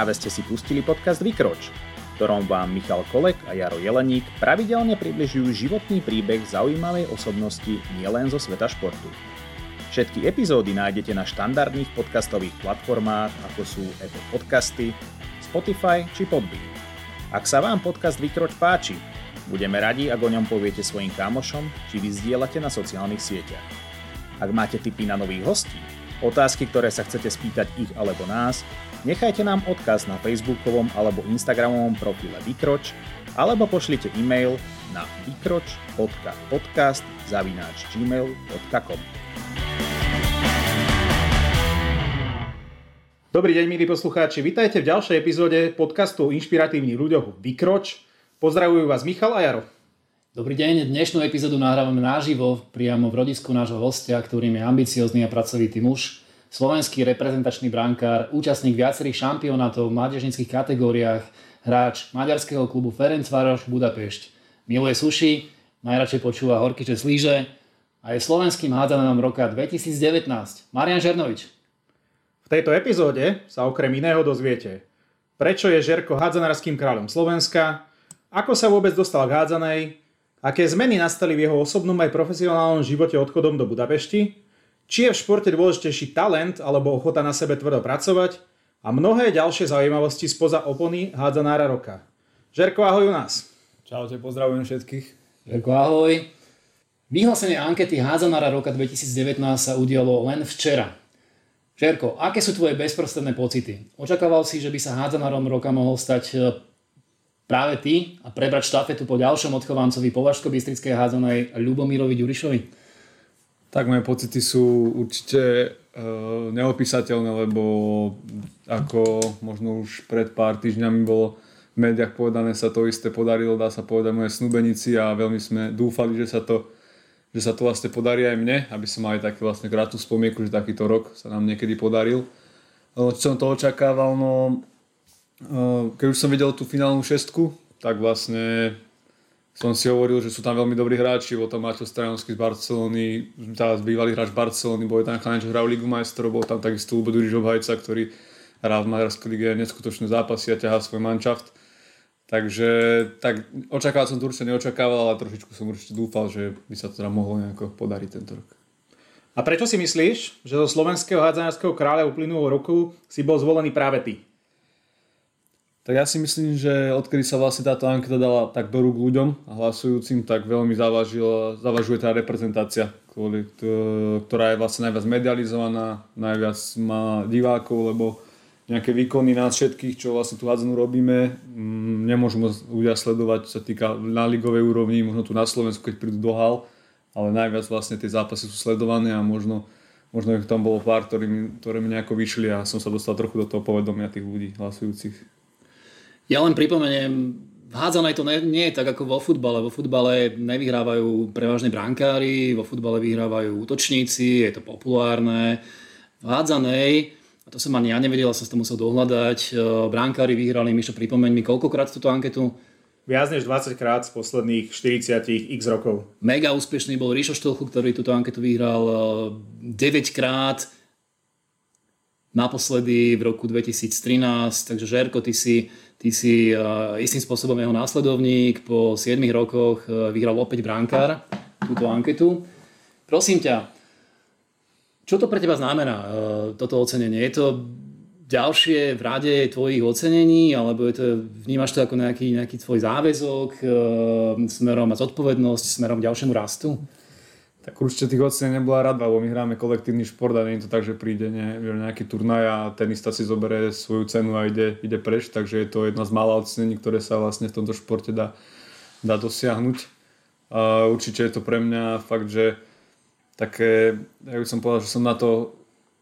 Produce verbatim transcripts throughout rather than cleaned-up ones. Práve ste si pustili podcast Vykroč, v ktorom vám Michal Kolek a Jaro Jeleník pravidelne približujú životný príbeh zaujímavej osobnosti nielen zo sveta športu. Všetky epizódy nájdete na štandardných podcastových platformách, ako sú Apple Podcasty, Spotify či Podbean. Ak sa vám podcast Vykroč páči, budeme radi, ak o ňom poviete svojim kamošom či vyzdielate na sociálnych sieťach. Ak máte tipy na nových hostí, otázky, ktoré sa chcete spýtať ich alebo nás, nechajte nám odkaz na facebookovom alebo instagramovom profile Vykroč alebo pošlite e-mail na vykroč bodka podcast zavináč gmail bodka com. Dobrý deň, milí poslucháči, vitajte v ďalšej epizóde podcastu o inšpiratívnych ľuďoch Vykroč. Pozdravujú vás Michal a Jaro. Dobrý deň, dnešnú epizódu nahrávame naživo priamo v rodisku nášho hostia, ktorým je ambiciózny a pracovitý muž, slovenský reprezentačný brankár, účastník viacerých šampionátov v mládežníckych kategóriách, hráč maďarského klubu Ferencváros Budapešť. Miluje suši, najradšej počúva horkyče z lyže a je slovenským hádzanom roka dvetisícdevätnásť. Marian Žernovič. V tejto epizóde sa okrem iného dozviete, prečo je Žerko hádzanárským kráľom Slovenska, ako sa vôbec dostal k hádzanej, aké zmeny nastali v jeho osobnom aj profesionálnom živote odchodom do Budapešti, či je v športe dôležitejší talent alebo ochota na sebe tvrdo pracovať a mnohé ďalšie zaujímavosti spoza opony hádzanára roka. Žerko, ahoj u nás. Čaute, pozdravujem všetkých. Žerko, ahoj. Vyhlásenie ankety hádzanára roka dvetisícdevätnásť sa udialo len včera. Žerko, aké sú tvoje bezprostredné pocity? Očakával si, že by sa hádzanárom roka mohol stať práve ty a prebrať štafetu po ďalšom odchovancovi považsko-bystrickej hádzanej Ľubomírovi Ďurišovi? Tak moje pocity sú určite e, neopísateľné, lebo ako možno už pred pár týždňami bolo v médiách povedané, sa to isté podarilo, dá sa povedať moje snúbenici a veľmi sme dúfali, že sa to, že sa to vlastne podarí aj mne, aby som mal aj takú vlastne krátku spomienku, že takýto rok sa nám niekedy podaril. Čo som to očakával, no e, keď už som videl tú finálnu šestku, tak vlastne som si hovoril, že sú tam veľmi dobrí hráči, bol tam Mateo Strajonsky z Barcelony, teraz bývalý hráč Barcelony, bol tam chalán, čo hral v Ligu majstrov, bol tam takisto Ľubomír Ďuriš obhajca, ktorý hrá v maďarskej lige neskutočné zápasy a ťahá svoj manšaft. Takže tak očakával som to určite, neočakával, ale trošičku som určite dúfal, že by sa to teda mohlo nejako podariť tento rok. A prečo si myslíš, že zo slovenského hádzanárskeho kráľa uplynulého roku si bol zvolený práve ty? Tak ja si myslím, že odkedy sa vlastne táto anketa dala tak do rúk ľuďom a hlasujúcim, tak veľmi závažila, závažuje tá reprezentácia, ktorá je vlastne najviac medializovaná, najviac má divákov, lebo nejaké výkony nás všetkých, čo vlastne tu hádzanú robíme, nemôžu ľudia sledovať, čo sa týka na ligovej úrovni, možno tu na Slovensku, keď prídu do hal, ale najviac vlastne tie zápasy sú sledované a možno Možno ich tam bolo pár, ktoré mi, ktoré mi nejako vyšli a som sa dostal trochu do toho povedomia tých ľudí hlasujúcich. Ja len pripomeniem, v hádzanej to ne, nie je tak ako vo futbale. Vo futbale nevyhrávajú prevažne brankári, vo futbale vyhrávajú útočníci, je to populárne. V hádzanej, a to som ani ja nevedel, som sa to musel dohľadať, brankári vyhrali, Mišo, pripomeň mi, koľkokrát túto anketu? Viac než dvadsaťkrát z posledných štyridsať x rokov. Mega úspešný bol Rišo Štolchu, ktorý túto anketu vyhral deväťkrát, naposledy v roku dvetisíctrinásť, takže Žerko, ty si, ty si uh, istým spôsobom jeho následovník, po siedmich rokoch uh, vyhral opäť brankár túto anketu. Prosím ťa, čo to pre teba znamená, uh, toto ocenenie? Je to ďalšie v rade tvojich ocenení, alebo je to, vnímaš to ako nejaký, nejaký tvoj záväzok uh, smerom a zodpovednosť, smerom k ďalšiemu rastu? Tak určite tých ocenení nebola radba, lebo my hráme kolektívny šport a nie je to tak, že príde ne, nejaký turnaj a tenista si zoberie svoju cenu a ide, ide preč, takže je to jedna z mála ocenení, ktoré sa vlastne v tomto športe dá, dá dosiahnuť. A určite je to pre mňa fakt, že také, ja by som povedal, že som na to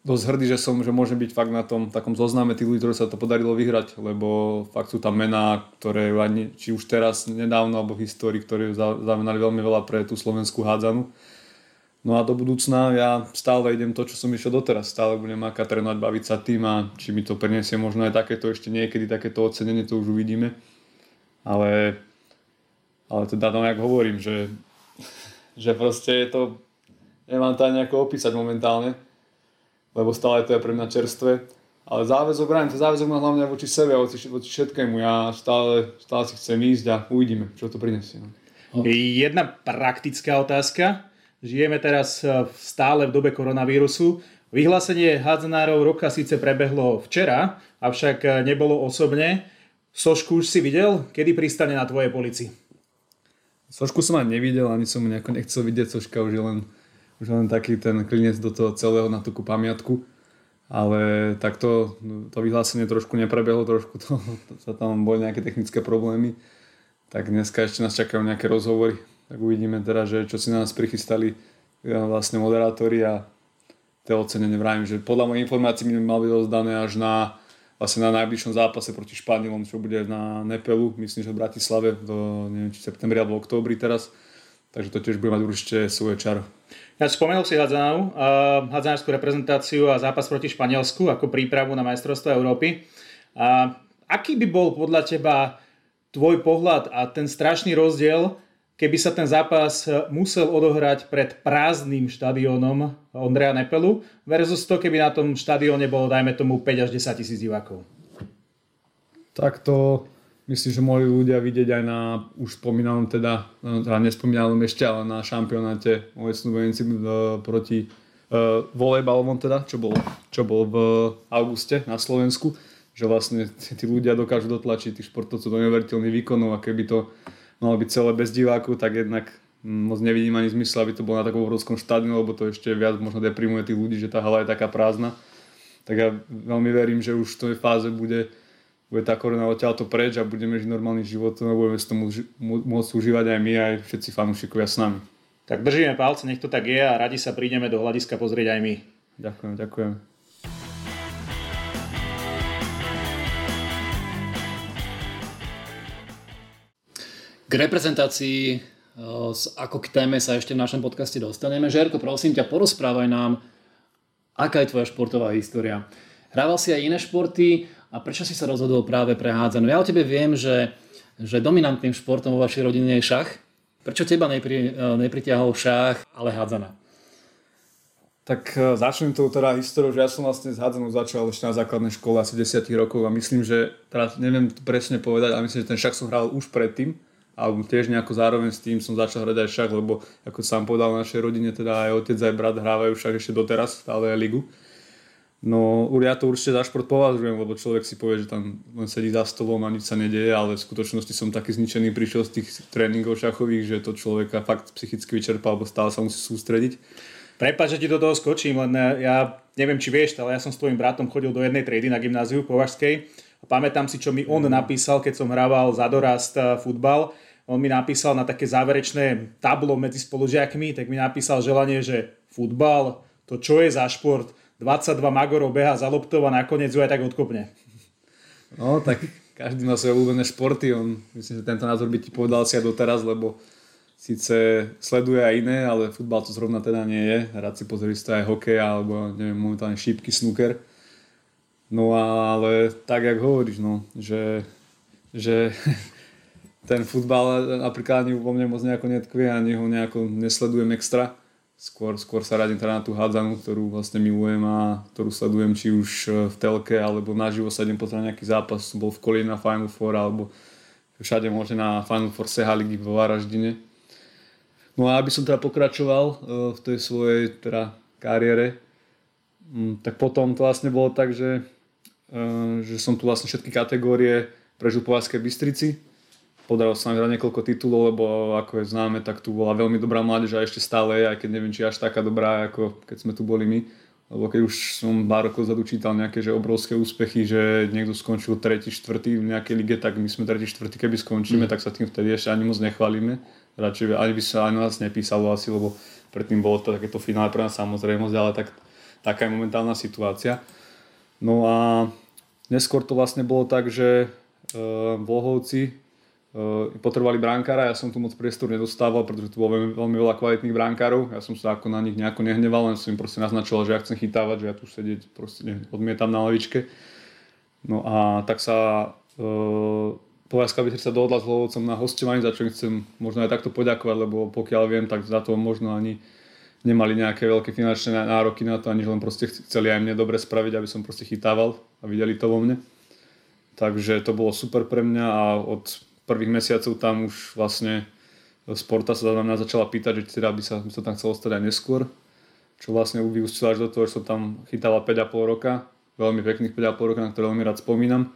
dosť hrdý, že som, že môžem byť fakt na tom takom zozname tých ľudí, ktoré sa to podarilo vyhrať, lebo fakt sú tam mená, ktoré či už teraz nedávno alebo v histórii, ktoré znamenali veľmi veľa pre tú slovenskú hádzanu. No a do budúcna ja stále idem to, čo som išiel doteraz. Stále budem makať, trénovať, baviť sa tým a či mi to priniesie možno aj takéto ešte niekedy, takéto ocenenie, to už uvidíme. Ale, ale teda no, jak hovorím, že, že proste je to, nemám to aj nejako opísať momentálne, lebo stále to je pre mňa čerstvé a Ale záväzok, vrajím, záväzok mám hlavne voči sebe a voči všetkému. Ja stále, stále si chcem ísť a uvidíme, čo to prinesie. No. Jedna praktická otázka. Žijeme teraz stále v dobe koronavírusu. Vyhlásenie hádzanárov roka síce prebehlo včera, avšak nebolo osobne. Sošku už si videl? Kedy pristane na tvojej polici? Sošku som ani nevidel, ani som nejako nechcel vidieť. Soška už je len, už je len taký ten klinec do toho celého na takú pamiatku. Ale takto to vyhlásenie trošku neprebehlo, trošku to, to, tam boli nejaké technické problémy. Tak dneska ešte nás čakajú nejaké rozhovory. Tak uvidíme teda, že čo si na nás prichystali vlastne moderátori a tie ocenenie vrajím, že podľa mojich informácií mi mal byť rozdané až na, vlastne na najbližšom zápase proti Španielom, čo bude na Nepelu, myslím, že v Bratislave, do, neviem, či septembri alebo októbri teraz. Takže to tiež bude mať určite svoje čaro. Ja spomenul si hádzanú, hádzanárskú reprezentáciu a zápas proti Španielsku ako prípravu na majstrovstvo Európy. A aký by bol podľa teba tvoj pohľad a ten strašný rozdiel, keby sa ten zápas musel odohrať pred prázdnym štadiónom Ondreja Nepelu versus to, keby na tom štadióne bolo, dajme tomu, päť až desať tisíc divákov? Tak to... Myslím, že mohli ľudia vidieť aj na, už spomínalom teda, teda nespomínalom ešte, ale na šampionáte obecnú Venici proti e, volejbalovom teda, čo bolo, čo bolo v auguste na Slovensku, že vlastne tí ľudia dokážu dotlačiť tých športovcov do neuveriteľných výkonov a keby to malo byť celé bez divákov, tak jednak moc nevidím ani zmysel, aby to bolo na takom obrovskom štádiu, lebo to ešte viac možno deprimuje tých ľudí, že tá hala je taká prázdna. Tak ja veľmi verím, že už v tej fáze bude bude tá korona odtiaľto preč a budeme žiť normálny život a budeme si to môcť užívať aj my, aj všetci fanúšikovia s nami. Tak držíme palce, nech to tak je a radi sa prídeme do hľadiska pozrieť aj my. Ďakujem, ďakujem. K reprezentácii ako k téme sa ešte v našom podcaste dostaneme. Žerko, prosím ťa, porozprávaj nám, aká je tvoja športová história. Hrával si aj iné športy, a prečo si sa rozhodol práve pre hádzanú? Ja o tebe viem, že, že dominantným športom vo vašej rodine je šach. Prečo teba nepri, nepritiahol šach, ale hádzana? Tak začnem tou teda históriou, že ja som vlastne s hádzanou začal ešte na základnej škole asi desať rokov a myslím, že teraz neviem presne povedať, ale myslím, že ten šach som hral už predtým a tiež nejako zároveň s tým som začal hrať aj šach, lebo ako sám povedal, v našej rodine teda aj otec, aj brat hrávajú šach ešte doteraz, stále aj ligu. No ja to určite za šport považujem, lebo človek si povie, že tam len sedí za stolom a nič sa nedeje, ale v skutočnosti som taký zničený prišiel z tých tréningov šachových, že to človeka fakt psychicky vyčerpal, lebo stále sa musí sústrediť. Prepáč, že ti do toho skočím, len ja neviem, či vieš, ale ja som s tvojim bratom chodil do jednej triedy na gymnáziu považskej a pamätám si, čo mi on napísal, keď som hrával za dorast futbal. On mi napísal na také záverečné tablo medzi spolužiakmi, tak mi napísal želanie, že futbal, to čo je za šport? dvadsaťdva magorov beha za loptou a nakoniec ju aj tak odkopne. No tak každý má svoje obľúbené športy. On, myslím, že tento názor by ti povedal si aj doteraz, lebo síce sleduje aj iné, ale futbal to zrovna teda nie je. Rád si pozrie si to aj hokej alebo neviem, momentálne šípky, snooker. No ale tak, jak hovoríš, no, že, že ten futbal napríklad ani vo mne moc nejako netkvie, ani ho nejako nesledujem extra. Skôr, skôr sa radím teda na tú hádzanú, ktorú vlastne milujem a ktorú sledujem či už v telke, alebo naživo sa idem pozrieť nejaký zápas. Som bol v Kolíne na Final Four, alebo všade možno na Final Four Seha ligy vo Varaždine. No a aby som teda pokračoval v tej svojej teda kariére, tak potom to vlastne bolo tak, že, že som tu vlastne všetky kategórie prežil po Považskej Bystrici. Podarilo sa mi hrať niekoľko titulov, lebo ako je známe, tak tu bola veľmi dobrá mládež a ešte stále, aj keď neviem, či až taká dobrá, ako keď sme tu boli my. Lebo keď už som pár rokov zadu čítal nejaké že obrovské úspechy, že niekto skončil tretí, štvrtý v nejakej lige, tak my sme tretí, štvrtý, keby skončíme, mm. tak sa tým vtedy ešte ani moc nechválime. Radšej ani by sa ani nás nepísalo asi, lebo predtým bolo to takéto finále pre nás samozrejmosť, ale tak, taká je momentálna situácia. No a neskôr to vlastne bolo tak, že v Lohovci potrebovali brankára, ja som tu moc priestor nedostával, pretože tu bolo veľmi, veľmi veľa kvalitných brankárov, ja som sa ako na nich nejako nehneval, len som im proste naznačoval, že ja chcem chytávať, že ja tu sedieť proste odmietam na lavičke. No a tak sa e, Považská Bystrica dohodla s Hlovcom na hostovaní, za čo chcem možno aj takto poďakovať, lebo pokiaľ viem, tak za to možno ani nemali nejaké veľké finančné nároky na to, ani len proste chceli aj mne dobre spraviť, aby som proste chytával a videli to vo mne. Takže to bolo super pre mňa a od prvých mesiacov tam už vlastne Sporta sa na mňa začala pýtať, že teda by sa, by sa tam chcelo stať aj neskôr, čo vlastne vyústilo až do toho, že som tam chytala päť a pol roka, veľmi pekných päť a pol roka, na ktoré veľmi rád spomínam,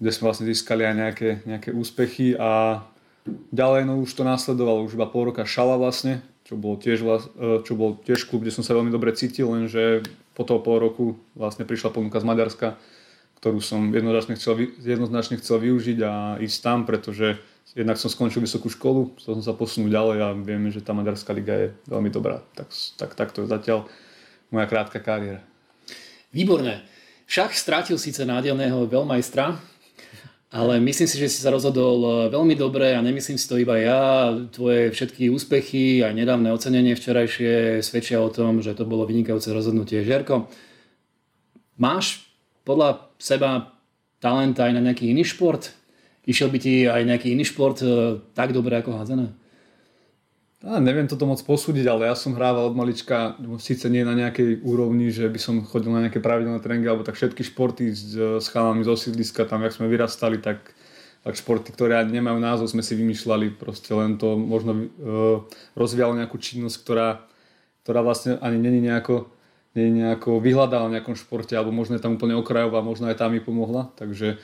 kde sme vlastne získali aj nejaké, nejaké úspechy a ďalej no už to následovalo, už iba pol roka Šala vlastne, čo bol tiež, čo bol tiež klub, kde som sa veľmi dobre cítil, lenže po toho pol roku vlastne prišla ponuka z Maďarska, ktorú som jednoznačne chcel, jednoznačne chcel využiť a ísť tam, pretože jednak som skončil vysokú školu, chcel som sa posunúť ďalej a vieme, že tá maďarská liga je veľmi dobrá. Tak, tak, tak to je zatiaľ moja krátka kariéra. Výborné. Šach strátil síce nádielného veľmajstra, ale myslím si, že si sa rozhodol veľmi dobre a nemyslím si to iba ja. Tvoje všetky úspechy a nedávne ocenenie včerajšie svedčia o tom, že to bolo vynikajúce rozhodnutie. Žerko, máš podľa seba talent aj na nejaký iný šport? Išiel by ti aj nejaký iný šport e, tak dobre ako hádzané? Á, neviem toto moc posúdiť, ale ja som hrával od malička, síce nie na nejakej úrovni, že by som chodil na nejaké pravidelné tréningy, alebo tak všetky športy s, s chalami z osídliska, tam jak sme vyrastali, tak, tak športy, ktoré nemajú názov, sme si vymýšľali. Proste len to možno e, rozvíjalo nejakú činnosť, ktorá, ktorá vlastne ani není nejako, není nejako vyhľadala v nejakom športe, alebo možno je tam úplne okrajová, možno aj tá mi pomohla, takže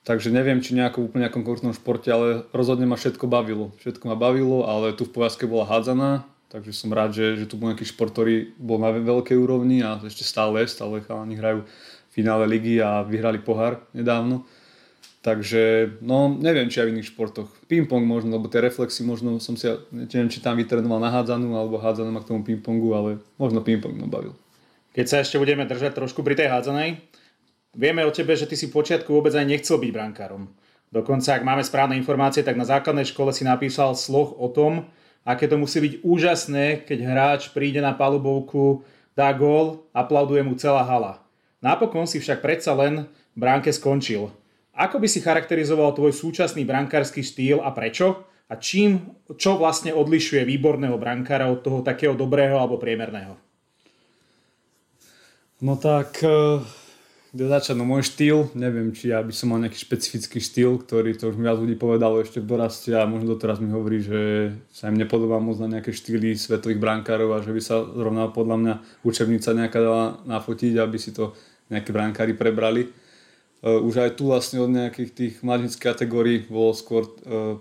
Takže neviem, či nejakom úplne nejakom konkrétnom športe, ale rozhodne ma všetko bavilo. Všetko ma bavilo, ale tu v Považske bola hádzaná, takže som rád, že, že tu bol nejaký šport, ktorý bol na veľkej úrovni a ešte stále, stále chalani hrajú v finále ligy a vyhrali pohár nedávno. Takže no neviem, či aj v iných športoch. Ping-pong možno, lebo tie reflexy možno som si, neviem, či tam vytrénoval na hádzanú alebo hádzanú ma k tomu ping-pongu, ale možno ping-pong ma bavil. Keď sa ešte budeme držať trošku pri tej hádzanej, vieme o tebe, že ty si v počiatku vôbec aj nechcel byť brankárom. Dokonca, ak máme správne informácie, tak na základnej škole si napísal sloh o tom, aké to musí byť úžasné, keď hráč príde na palubovku, dá gól, aplauduje mu celá hala. Napokon si však predsa len v bránke skončil. Ako by si charakterizoval tvoj súčasný brankársky štýl a prečo? A čím, čo vlastne odlišuje výborného brankára od toho takého dobrého alebo priemerného? No tak... E- Kde začať? No môj štýl, neviem, či ja by som mal nejaký špecifický štýl, ktorý to už mi viac ľudí povedalo ešte v doraste a možno doteraz mi hovorí, že sa im nepodobá moc na nejaké štýly svetových brankárov a že by sa zrovna podľa mňa učebnica nejaká dala nafotiť, aby si to nejakí brankári prebrali. Už aj tu vlastne od nejakých tých mladíckych kategórií bolo skôr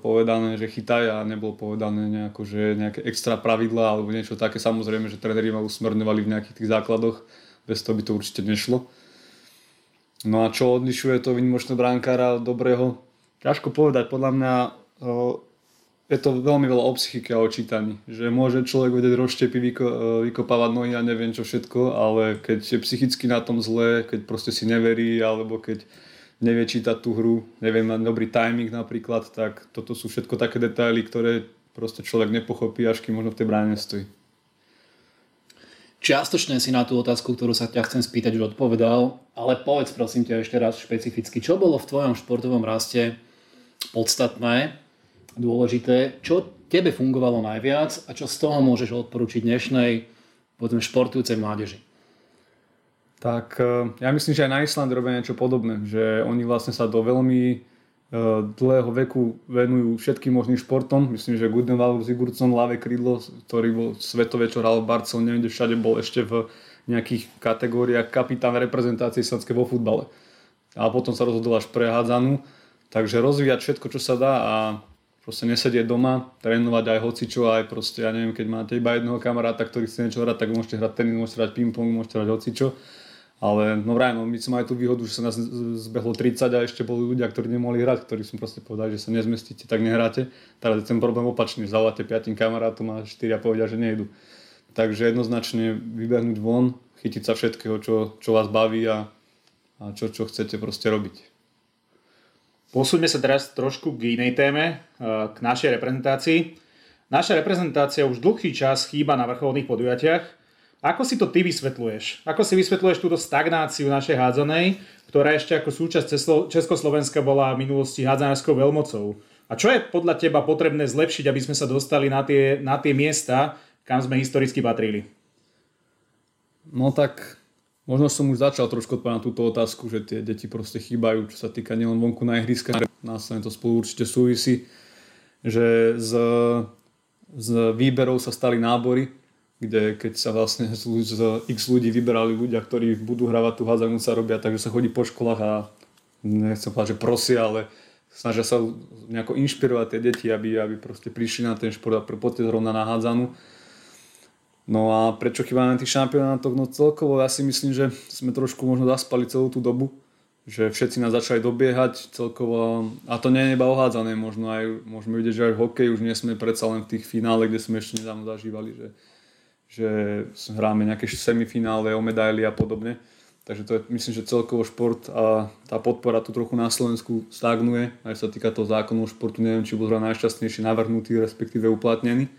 povedané, že chytaj a nebolo povedané nejako, že nejaké extra pravidlá alebo niečo také. Samozrejme, že tréneri ma usmerňovali v nejakých tých základoch, bez toho by to určite nešlo. No a čo odlišuje to výnimočného brankára dobrého? Ťažko povedať, podľa mňa je to veľmi veľa o psychike a o čítaní. Že môže človek vedieť rozštepy, vykopávať nohy a neviem čo všetko, ale keď je psychicky na tom zle, keď proste si neverí, alebo keď nevie čítať tú hru, nevie mať dobrý timing napríklad, tak toto sú všetko také detaily, ktoré proste človek nepochopí, až kým možno v tej bráne stojí. Čiastočne si na tú otázku, ktorú sa ťa chcem spýtať, už odpovedal, ale povedz prosím ťa ešte raz špecificky, čo bolo v tvojom športovom raste podstatné, dôležité, čo tebe fungovalo najviac a čo z toho môžeš odporučiť dnešnej potom športujúcej mládeži? Tak ja myslím, že aj na Islande robia niečo podobné, že oni vlastne sa do veľmi dlhého veku venujú všetkým možným športom. Myslím, že Gudmundur Sigurðsson, ľavé krídlo, ktorý bol svetové, čo hral v Barcelone, kde všade bol ešte v nejakých kategóriách kapitán reprezentácie islandskej vo futbale. A potom sa rozhodol až pre hádzanú. Takže rozvíjať všetko, čo sa dá a proste nesedieť doma, trénovať aj hocičo, aj proste, ja neviem, keď máte iba jedného kamaráta, ktorý chce niečo hrať, tak môžete hrať tenis, môžete hrať ping-pong, môžete hrať hocičo. Ale no vraj, no, my sme aj tú výhodu, že sa nás zbehlo tridsať a ešte boli ľudia, ktorí nemohli hrať, ktorí som proste povedal, že sa nezmestíte, tak nehráte. Teraz je ten problém opačný, zavoláte piatim kamarátom a štyria povedia, že nejdu. Takže jednoznačne vybehnúť von, chytiť sa všetkého, čo, čo vás baví a, a čo, čo chcete proste robiť. Posúďme sa teraz trošku k inej téme, k našej reprezentácii. Naša reprezentácia už dlhý čas chýba na vrcholných podujatiach. Ako si to ty vysvetľuješ? Ako si vysvetľuješ túto stagnáciu našej hádzanej, ktorá ešte ako súčasť Československa bola v minulosti hádzanárskou veľmocou? A čo je podľa teba potrebné zlepšiť, aby sme sa dostali na tie, na tie miesta, kam sme historicky patrili? No tak, možno som už začal trošku odpovedať na túto otázku, že tie deti proste chýbajú, čo sa týka nielen vonku na ihriskách. Následne to spolu určite súvisí, že z, z výberov sa stali nábory, kde keď sa vlastne z, z x ľudí vyberali ľudia, ktorí budú hravať tú hádzanú, sa robia, takže sa chodí po školách a nechcem povedať, že prosia, ale snažia sa nejako inšpirovať tie deti, aby, aby proste prišli na ten šport a poďte zrovna na hádzanú. No a prečo chýbame na tých šampionátoch? No celkovo ja si myslím, že sme trošku možno zaspali celú tú dobu, že všetci nás začali dobiehať celkovo, a to nie je iba o hádzané, možno aj, môžeme vidieť, že aj v hokeji už nie sme predsa len v tých finále, kde sme ešte nedávno zažívali, že že hráme nejaké semifinále o medaily a podobne. Takže to je, myslím, že celkovo šport a tá podpora tu trochu na Slovensku stagnuje. Aj sa týka toho zákonov športu, neviem, či bol zrovna najšťastnejšie navrhnutý, respektíve uplatnený.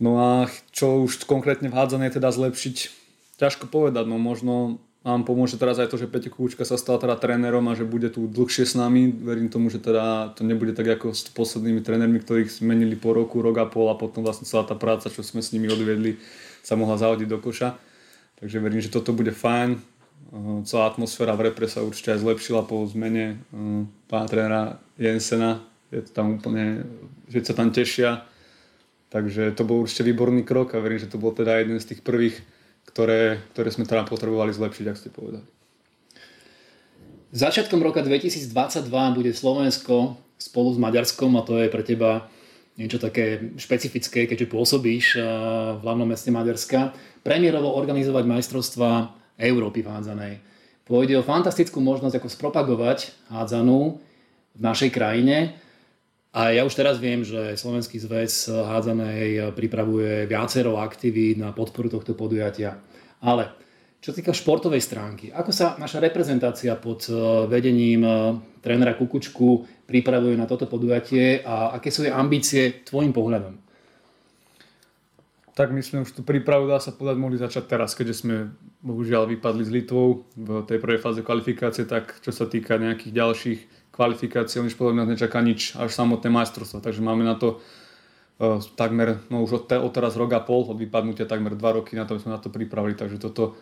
No a čo už konkrétne v hádzanej teda zlepšiť? Ťažko povedať, no možno nám pomôže teraz aj to, že Peti Kúčka sa stal teda trénerom a že bude tu dlhšie s nami. Verím tomu, že teda to nebude tak ako s poslednými trénermi, ktorých zmenili po roku, rok a pol a potom vlastne celá tá práca, čo sme s nimi odvedli, sa mohla zahodiť do koša. Takže verím, že toto bude fajn. Celá atmosféra v repre sa určite aj zlepšila po zmene pána trénera Jensena. Je to tam úplne, že sa tam tešia. Takže to bol určite výborný krok a verím, že to bol teda jeden z tých prvých, Ktoré, ktoré sme teda potrebovali zlepšiť, ak ste povedali. Začiatkom roka dvetisícdvadsaťdva bude Slovensko spolu s Maďarskom, a to je pre teba niečo také špecifické, keďže pôsobíš v hlavnom meste Maďarska, premiérovo organizovať majstrovstvá Európy v hádzanej. Pôjde o fantastickú možnosť, ako spropagovať hádzanú v našej krajine. A ja už teraz viem, že Slovenský zväz hádzanej pripravuje viacero aktivít na podporu tohto podujatia. Ale čo týka športovej stránky, ako sa naša reprezentácia pod vedením trénera Kukučku pripravuje na toto podujatie a aké sú jej ambície tvojim pohľadom? Tak my sme už tú prípravu, dá sa povedať, mohli začať teraz, keďže sme bohužiaľ vypadli s Litvou v tej prvej fáze kvalifikácie, tak čo sa týka nejakých ďalších kvalifikácií, už podľa nás nečaká nič, až samotné majstrovstvá. Takže máme na to uh, takmer, no už od, te, od teraz rok a pol, od vypadnutia takmer dva roky, na to sme na to pripravili. Takže toto,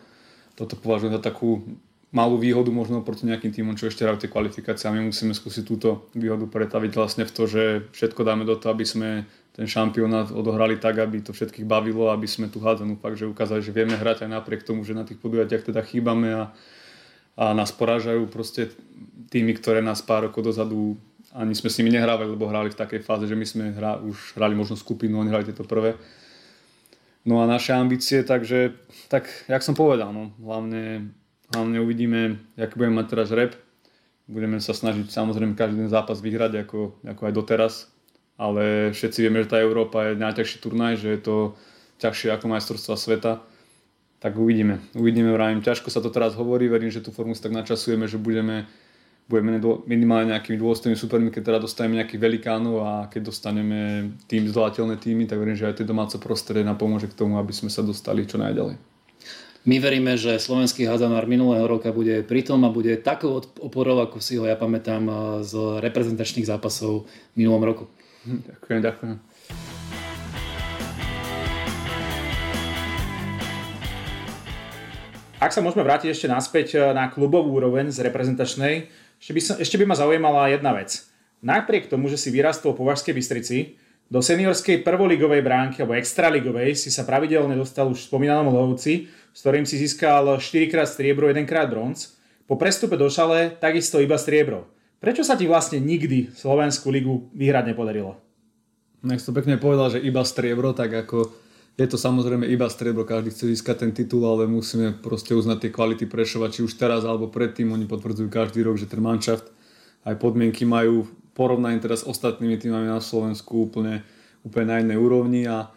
toto považujem za takú malú výhodu možno proti nejakým týmom, čo ešte hrajú tie kvalifikácie. A my musíme skúsiť túto výhodu pretaviť vlastne v to, že všetko dáme do toho, aby sme ten šampionát odohrali tak, aby to všetkých bavilo, aby sme tu hádzanú fakt, že ukázali, že vieme hrať aj napriek tomu, že na tých podujatiach teda chýbame a, a nás porážajú proste týmy, ktoré nás pár rokov dozadu ani sme s nimi nehrávali, lebo hrali v takej fáze, že my sme hra, už hrali možno skupinu, oni hrali tieto prvé. No a naše ambície, takže tak, jak som povedal, no, hlavne, hlavne uvidíme, aký budeme mať teraz rep. Budeme sa snažiť samozrejme každý ten zápas vyhrať, ako, ako aj doteraz. Ale všetci vieme, že tá Európa je najťažší turnaj, že je to ťažšie ako majstrovstvá sveta. Tak uvidíme. Uvidíme, vravím, ťažko sa to teraz hovorí, verím, že tú formu si tak načasujeme, že budeme, budeme minimálne nejakými dôstojnými supermi, keď teda dostaneme nejakých velikánov a keď dostaneme tým zdolateľné týmy, tak verím, že aj tie domáce prostredie nám pomôže k tomu, aby sme sa dostali čo najďalej. My veríme, že slovenský hádzanár minulého roka bude pritom a bude takou oporou, ako si ho ja pamätám z reprezentačných zápasov v minulom roku. Ďakujem, ďakujem. Ak sa môžeme vrátiť ešte naspäť na klubovú úroveň z reprezentačnej, ešte by, som, ešte by ma zaujímala jedna vec. Napriek tomu, že si vyrastol po Považskej Bystrici, do seniorskej prvoligovej bránky alebo extraligovej si sa pravidelne dostal už v spomínanom Lhovci, s ktorým si získal štyrikrát striebro, jedenkrát bronz. Po prestupe do Šale takisto iba striebro. Prečo sa ti vlastne nikdy Slovenskú ligu vyhrať nepodarilo? Nech to pekne povedal, že iba striebro, tak ako je to samozrejme iba striebro, každý chce získať ten titul, ale musíme proste uznať tie kvality Prešova, či už teraz alebo predtým, oni potvrdzujú každý rok, že ten manšaft aj podmienky majú porovnané teraz s ostatnými týmami na Slovensku úplne, úplne na inej úrovni a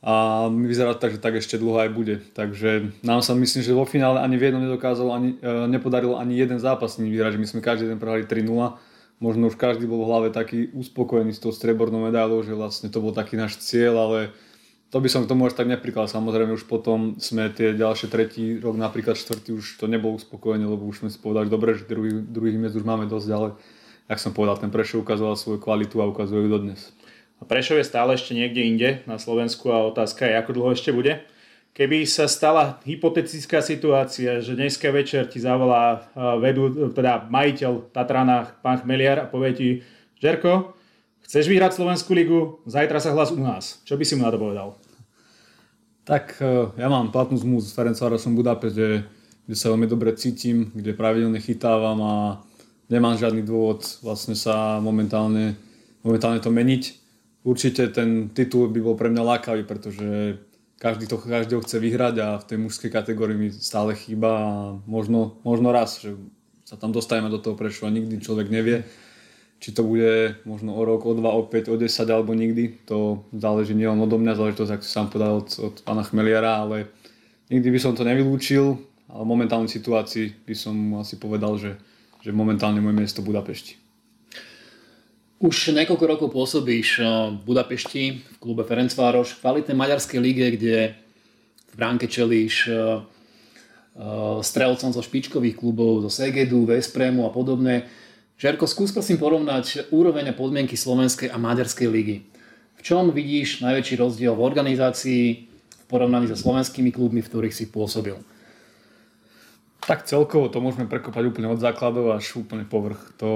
a vyzerá tak, že tak ešte dlho aj bude. Takže nám sa myslím, že vo finále ani v jednom nedokázalo, ani, e, nepodarilo ani jeden zápas vyhrať, že my sme každý jeden prehrali tri nula. Možno už každý bol v hlave taký uspokojený s tou striebornou medailou, že vlastne to bol taký náš cieľ, ale to by som k tomu až tak neprikladal. Samozrejme už potom sme tie ďalšie tretí rok, napríklad štvrtý, už to nebolo uspokojenie, lebo už sme si povedali, že dobre, že druhý, druhý miest už máme dosť, ale jak som povedal, ten Prešov ukazoval svoju kvalitu a ukazuje ju dodnes. A Prešov je stále ešte niekde inde na Slovensku a otázka je, ako dlho ešte bude. Keby sa stala hypotetická situácia, že dneska večer ti zavolá vedú, teda majiteľ Tatrana, pán Chmeliár a povie ti, Žerko, chceš vyhrať Slovenskú ligu, zajtra sa hlas u nás. Čo by si mu na to povedal? Tak ja mám platnú zmluvu s Ferencvárosom v Budapešti, kde sa veľmi dobre cítim, kde pravidelne chytávam a nemám žiadny dôvod vlastne sa momentálne, momentálne to meniť. Určite ten titul by bol pre mňa lákavý, pretože každý to každého chce vyhrať a v tej mužskej kategórii mi stále chýba a možno, možno raz, že sa tam dostajeme do toho Prešova, nikdy človek nevie, či to bude možno o rok, o dva, o päť, o desať alebo nikdy. To záleží nielen odo mňa, záleží to, ako si sám podal od, od pána Chmeliara, ale nikdy by som to nevylúčil, ale v momentálnej situácii by som asi povedal, že, že momentálne moje miesto Budapešti. Už niekoľko rokov pôsobíš v Budapešti, v klube Ferencváros, v kvalitnej maďarskej lige, kde v bránke čelíš strelcom zo špičkových klubov, zo Segedu, Veszprému a podobne. Žerko, skús prosím porovnať úroveň a podmienky slovenskej a maďarskej ligy. V čom vidíš najväčší rozdiel v organizácii v porovnaní so slovenskými klubmi, v ktorých si pôsobil? Tak celkovo to môžeme prekopať úplne od základov až úplne povrch. To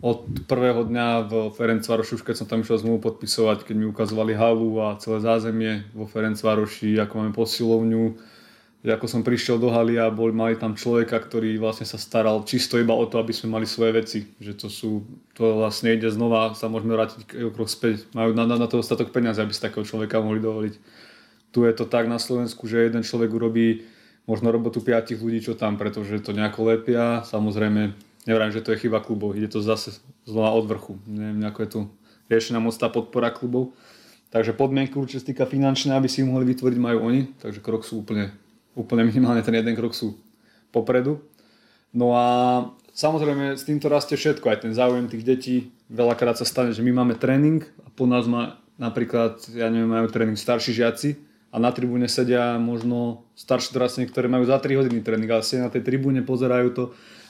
od prvého dňa v Ferencvároši, keď som tam išiel zmluvu podpisovať, keď mi ukazovali halu a celé zázemie vo Ferencvároši, ako máme posilovňu, že ako som prišiel do haly a bol, mali tam človeka, ktorý vlastne sa staral čisto iba o to, aby sme mali svoje veci. Že to sú, to vlastne ide znova, sa môžeme vrátiť krok späť. Majú na, na, na to dostatok peniazy, aby si takého človeka mohli dovoliť. Tu je to tak na Slovensku, že jeden človek urobí možno robotu piatich ľudí, čo tam, pretože to nejako lepia. Samozrejme, nevrám, že to je chyba klubov, ide to zase znova od vrchu. Neviem, ako je to riešená moc tá podpora klubov. Takže podmienky určite sa týka finančné, aby si ich mohli vytvoriť, majú oni. Takže krok sú úplne Úplne minimálne ten jeden krok sú popredu. No a samozrejme s týmto rastie všetko, aj ten záujem tých detí. Veľakrát sa stane, že my máme tréning a po nás má napríklad, ja neviem, majú tréning starší žiaci a na tribúne sedia možno starší dorastení, ktorí majú za tri hodiny tréning, ale sedia na tej tribúne, pozerajú to,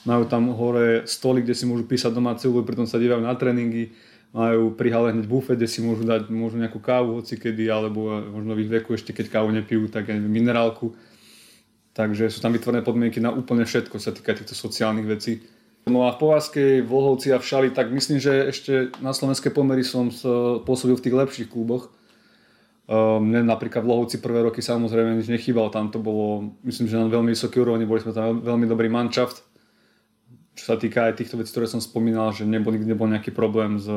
majú tam hore stoly, kde si môžu písať domácu úlohu, pritom sa dívajú na tréningy, majú pri hale hneď bufet, kde si môžu dať možno nejakú kávu hocikedy, alebo možno v ich veku ešte keď kávu nepijú, tak aj minerálku. Takže sú tam vytvorené podmienky na úplne všetko, sa týka týchto sociálnych vecí. No a v Povazkej, v Lohovci a v Šali, tak myslím, že ešte na slovenské pomery som pôsobil v tých lepších kluboch. Mne napríklad v Lohovci prvé roky samozrejme nič nechýbalo, tam to bolo, myslím, že na veľmi vysoký úrovni, boli sme tam veľmi dobrý manšaft. Čo sa týka aj týchto vecí, ktoré som spomínal, že nebol, nikdy nebol nejaký problém s,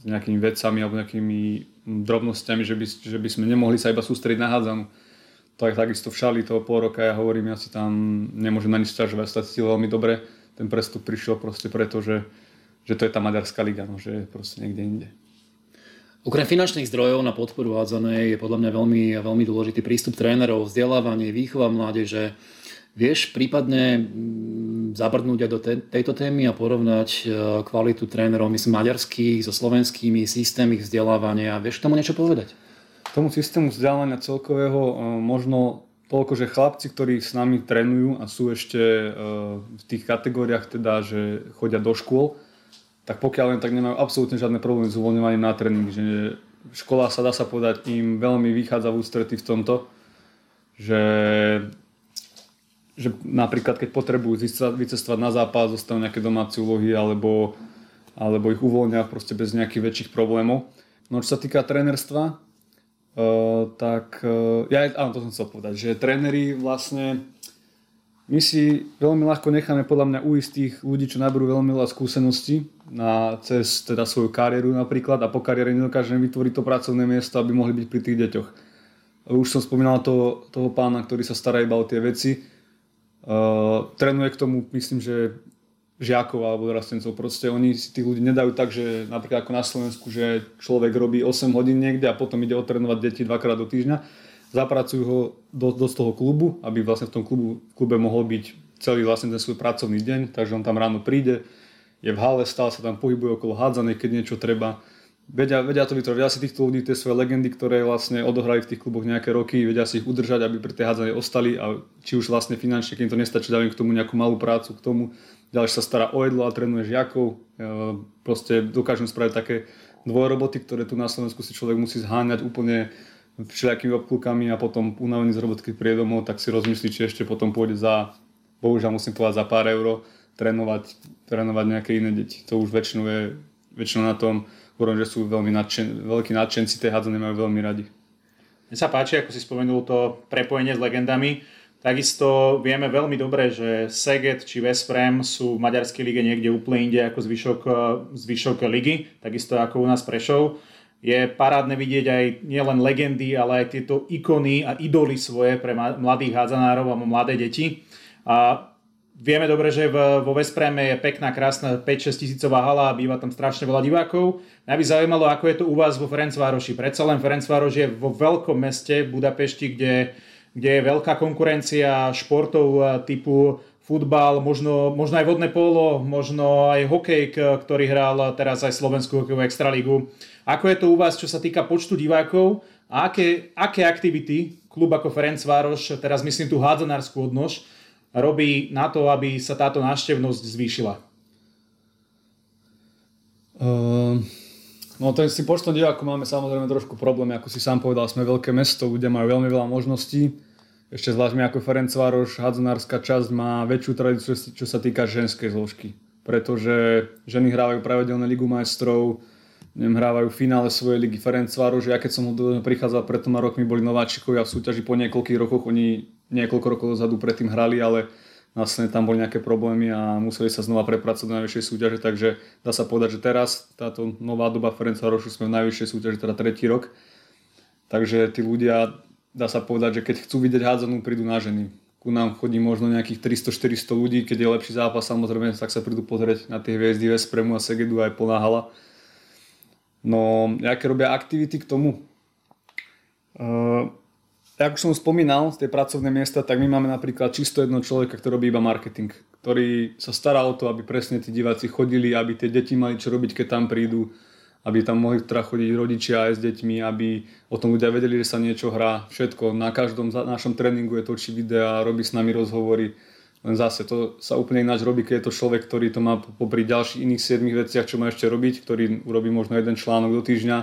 s nejakými vecami alebo nejakými drobnostiami, že by, že by sme nemohli sa iba sústrediť na hádzanú. Tak, takisto v Šali toho pol roka, ja hovorím, ja si tam nemôžem na nič sťažovať, stať si veľmi dobre. Ten prestup prišiel proste preto, že, že to je tá maďarská liga, no, že je proste niekde inde. Okrem finančných zdrojov na podporu hádzanej je podľa mňa veľmi, veľmi dôležitý prístup trénerov, vzdelávanie, výchova mládeže. Vieš prípadne zabrdnúť aj do te, tejto témy a porovnať kvalitu trénerov, myslím, maďarských so slovenskými, systém ich vzdelávania. Vieš k tomu niečo povedať? Tomu systému vzdelávania celkového možno toľko, že chlapci, ktorí s nami trénujú a sú ešte v tých kategóriách, teda, že chodia do škôl, tak pokiaľ len tak nemajú absolútne žiadne problémy s uvoľňovaním na tréning. Že škola sa, dá sa povedať, im veľmi vychádza v ústretí v tomto, že, že napríklad keď potrebujú vycestovať na zápas, dostanú nejaké domáce úlohy alebo, alebo ich uvoľňia proste bez nejakých väčších problémov. No čo sa týka trénerstva, Uh, tak uh, ja áno, to som chcel povedať, že tréneri vlastne my si veľmi ľahko necháme podľa mňa uísť tých ľudí, čo naberú veľmi veľa skúseností na, cez teda svoju kariéru napríklad a po kariére nedokážeme vytvoriť to pracovné miesto, aby mohli byť pri tých deťoch. Už som spomínal to, toho pána, ktorý sa stará iba o tie veci. Uh, trénuje k tomu, myslím, že žiakov alebo dorastencov. Proste oni si tých ľudí nedajú tak, že napríklad ako na Slovensku, že človek robí osem hodín niekde a potom ide otrénovať deti dvakrát do týždňa. Zapracujú ho do, do toho klubu, aby vlastne v tom klubu, v klube mohol byť celý vlastne ten svoj pracovný deň, takže on tam ráno príde, je v hale, stále sa tam pohybuje okolo hádzanej, keď niečo treba. Vedia, vedia to vytvoriť. Vedia si týchto ľudí, tie svoje legendy, ktoré vlastne odohrali v tých kluboch nejaké roky, vedia si ich udržať, aby pri tej hádzanej ostali a či už vlastne finančne, keď im to nestačí, dávajú k tomu nejakú malú prácu, k tomu ďalej sa stará o jedlo a trénuje žiakov. Proste dokážem spraviť také dvojroboty, ktoré tu na Slovensku si človek musí zháňať úplne všelijakými obklukami a potom unavený z robotky príde domov, tak si rozmyslí, či ešte potom pôjde za, bohužiaľ musím povedať, za pár euro trénovať, trénovať nejaké iné deti. To už väčšinou je väčšinou na tom, že sú veľmi nadšen, veľkí nadšenci tej hádzane, majú veľmi radi. Mne sa páči, ako si spomenul to prepojenie s legendami. Takisto vieme veľmi dobre, že Szeged či West Brom sú v maďarskej lige niekde úplne inde ako zvyšok, zvyšok ligy, takisto ako u nás Prešov. Je parádne vidieť aj nielen legendy, ale aj tieto ikony a idoly svoje pre mladých hádzanárov a mladé deti. A vieme dobre, že vo West Brome je pekná, krásna päť až šesť tisícová hala a býva tam strašne veľa divákov. Mňa by zaujímalo, ako je to u vás vo Ferencvároši. Predsa len Ferencvároš je vo veľkom meste v Budapešti, kde kde je veľká konkurencia športov typu futbal, možno, možno aj vodné pólo, možno aj hokej, ktorý hral teraz aj Slovenskú hokejovú extraligu. Ako je to u vás, čo sa týka počtu divákov a aké, aké aktivity klub ako Ferencváros, teraz myslím tú hádzanárskú odnož, robí na to, aby sa táto návštevnosť zvýšila? Uh, no to si počtom divákov máme samozrejme trošku problém, ako si sám povedal, sme veľké mesto, ľudia majú veľmi veľa možností. Ešte zvlášť ako Ferencváros, hádzanárska časť má väčšiu tradíciu, čo sa týka ženskej zložky. Pretože ženy hrávajú pravidelne Ligu majstrov, hrávajú v finále svojej ligy Ferencváros. Ja keď som prichádzal pred toma rokmi, boli nováčikovia v súťaži po niekoľkých rokoch. Oni niekoľko rokov dozadu predtým hrali, ale vlastne tam boli nejaké problémy a museli sa znova prepracovať do najvyššej súťaže. Takže dá sa povedať, že teraz táto nová doba Ferencvárosu sme v najvyššej súťaži, teda tretí rok. Takže tí ľudia, dá sa povedať, že keď chcú vidieť hádzanú, prídu na ženy. Ku nám chodí možno nejakých tristo štyristo ľudí, keď je lepší zápas, samozrejme, tak sa prídu pozrieť na tie hviezdy West Bromu a Segedu, aj plná hala. No, aké robia aktivity k tomu? Uh, ako som spomínal, tie pracovné miesta, tak my máme napríklad čisto jedno človeka, ktorý robí iba marketing, ktorý sa stará o to, aby presne tí diváci chodili, aby tie deti mali čo robiť, keď tam prídu, aby tam mohli teda chodiť rodičia aj s deťmi, aby o tom ľudia vedeli, že sa niečo hrá, všetko. Na každom našom tréningu je točí videa, robí s nami rozhovory. Len zase to sa úplne ináč robí, keď je to človek, ktorý to má popri ďalších iných siedmých veciach, čo má ešte robiť, ktorý urobí možno jeden článok do týždňa,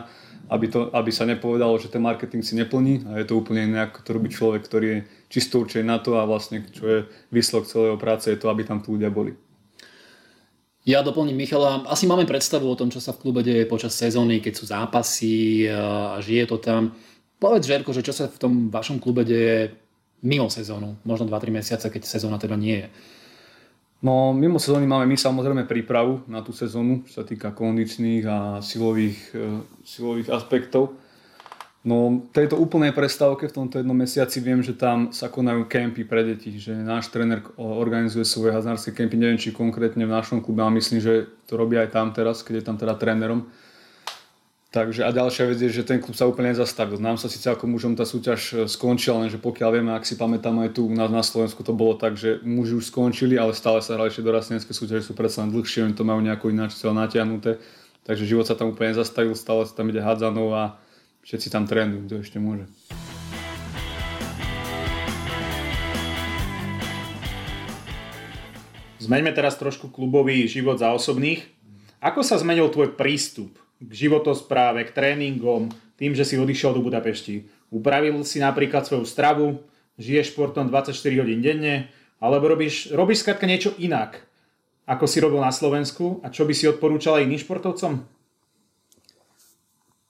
aby, to, aby sa nepovedalo, že ten marketing si neplní. A je to úplne iné, ako to robí človek, ktorý je čisto určený na to a vlastne čo je výsledok celého práce, je to, aby tam tu ľudia boli. Ja doplním Michala. Asi máme predstavu o tom, čo sa v klube deje počas sezóny, keď sú zápasy a žije to tam. Povedz, Žerko, že čo sa v tom vašom klube deje mimo sezónu, možno dva tri mesiace, keď sezóna teda nie je. No, mimo sezóny máme my samozrejme prípravu na tú sezónu, čo sa týka kondičných a silových, e, silových aspektov. No, v tejto úplnej prestávke v tomto jednom mesiaci viem, že tam sa konajú kempy pre deti, že náš tréner organizuje svoje hádzanárske kempy, neviem či konkrétne v našom klube, ale myslím, že to robí aj tam teraz, keď je tam teda trénerom. Takže a ďalšia vec je, že ten klub sa úplne nezastavil. Nám sa síce ako mužom tá súťaž skončila, lenže pokiaľ vieme, ak si pamätám, aj tu u nás na Slovensku to bolo tak, že muži už skončili, ale stále sa hrali ešte dorastenecké súťaže, sú predsa dlhšie, oni to majú nejako ináč celé natiahnuté. Takže život sa tam úplne nezastavil, stále sa tam ide hádzanou a všetci tam trénujú, kto ešte môže. Zmeňme teraz trošku klubový život za osobných. Ako sa zmenil tvoj prístup k životospráve, k tréningom, tým, že si odišiel do Budapešti? Upravil si napríklad svoju stravu, žiješ športom dvadsaťštyri hodín denne, alebo robíš, robíš skrátka niečo inak, ako si robil na Slovensku a čo by si odporúčal iným športovcom?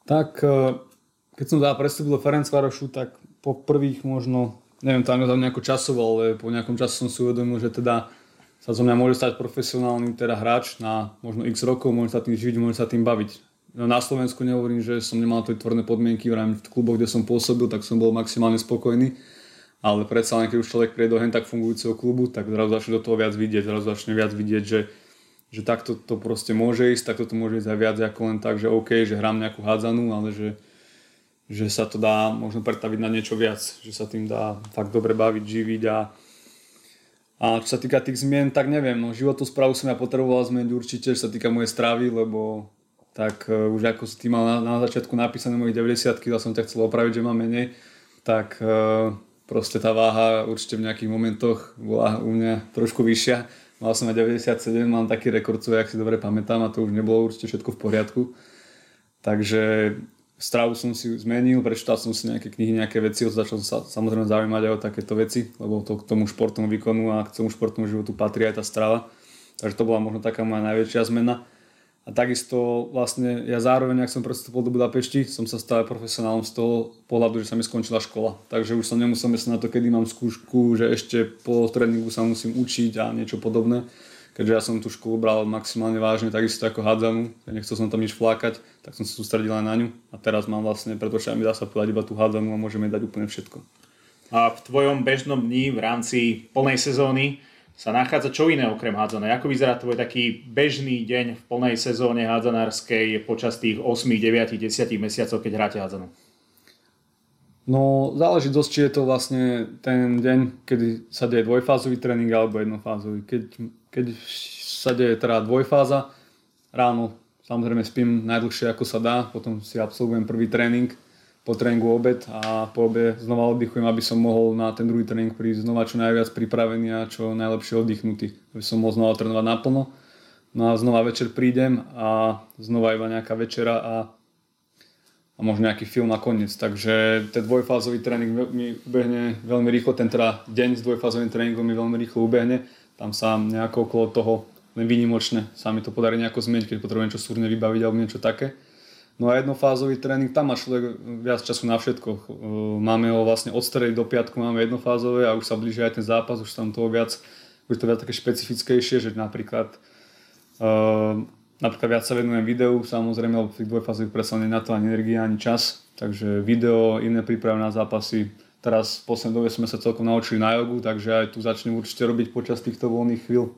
Tak, keď som teda prestúpil do Ferencvárosu, tak po prvých možno, neviem, tam nejako časovo, ale po nejakom času som si uvedomil, že teda sa zo mňa môže stať profesionálny teda hráč na možno x rokov, môže sa tým živiť, môže sa tým baviť. Na Slovensku nehovorím, že som nemal tie tvorné podmienky, v kluboch, kde som pôsobil, tak som bol maximálne spokojný, ale predsa len keď už človek prejde do hen tak fungujúceho klubu, tak zrazu začne do toho viac vidieť, zrazu začne viac vidieť, že že takto to proste môže ísť, takto to môže ísť aj viac ako len tak, že OK, že hrám nejakú hádzanú, ale že, že sa to dá možno pretaviť na niečo viac, že sa tým dá fakt dobre baviť, živiť a, a čo sa týka tých zmien, tak neviem, no životosprávu som ja potreboval zmeniť určite, čo sa týka mojej stravy, lebo tak uh, už ako si tým mal na, na začiatku napísané mojich deväťdesiat kilogramov, som ťa chcel opraviť, že mám menej, tak uh, proste tá váha určite v nejakých momentoch bola u mňa trošku vyššia. Mal som aj deväťdesiatsedem, mám taký rekord, čo ja si dobre pamätám a to už nebolo určite všetko v poriadku. Takže stravu som si zmenil, prečítal som si nejaké knihy, nejaké veci, začal som sa samozrejme zaujímať aj o takéto veci, lebo to k tomu športovému výkonu a k tomu športovému životu patrí aj tá strava. Takže to bola možno taká moja najväčšia zmena. A takisto vlastne ja zároveň, ak som prestúpil do Budapešti, som sa stal profesionálom z toho pohľadu, že sa mi skončila škola. Takže už som nemusel myslieť na to, kedy mám skúšku, že ešte po tréningu sa musím učiť a niečo podobné. Keďže ja som tú školu bral maximálne vážne, takisto ako hádzanú, ja nechcel som tam nič flákať, tak som sa sústredil aj na ňu. A teraz mám vlastne, pretože aj mi dá sa povedať iba tú hádzanú a môžeme dať úplne všetko. A v tvojom bežnom dni v rámci plnej sezóny sa nachádza čo iné okrem hádzanej? Ako vyzerá tvoj taký bežný deň v plnej sezóne hádzanárskej počas tých osem, deväť, desať mesiacov, keď hráte hádzanú? No, záleží dosť, či je to vlastne ten deň, kedy sa deje dvojfázový tréning alebo jednofázový. Keď, keď sa deje teda dvojfáza, ráno samozrejme spím najdlhšie ako sa dá, potom si absolvujem prvý tréning, po tréningu obed a po obe znova oddychujem, aby som mohol na ten druhý tréning prísť znova čo najviac pripravený a čo najlepšie oddychnutý, aby som mohol znova trénovať naplno. No a znova večer prídem a znova iba nejaká večera a a možno nejaký film na koniec. Takže ten dvojfázový tréning mi ubehne veľmi rýchlo, ten teda deň s dvojfázovým tréningom mi veľmi rýchlo ubehne. Tam sa nejako okolo toho len výnimočne sa mi to podarí nejako zmeniť, keď potrebujem niečo súrne vybaviť alebo niečo také. No a jednofázový tréning, tam má človek viac času na všetko. Máme ho vlastne od stredy do piatku, máme jednofázové a už sa blíži aj ten zápas, už tam toho viac, už to viac také špecifickejšie, že napríklad uh, Napríklad viac sa venujem videu, samozrejme, lebo v tých dvojfázových predsa nie na to ani energia, ani čas. Takže video, iné prípravy na zápasy. Teraz v poslednej dobe sme sa celkom naučili na jogu, takže aj tu začnem určite robiť počas týchto voľných chvíľ.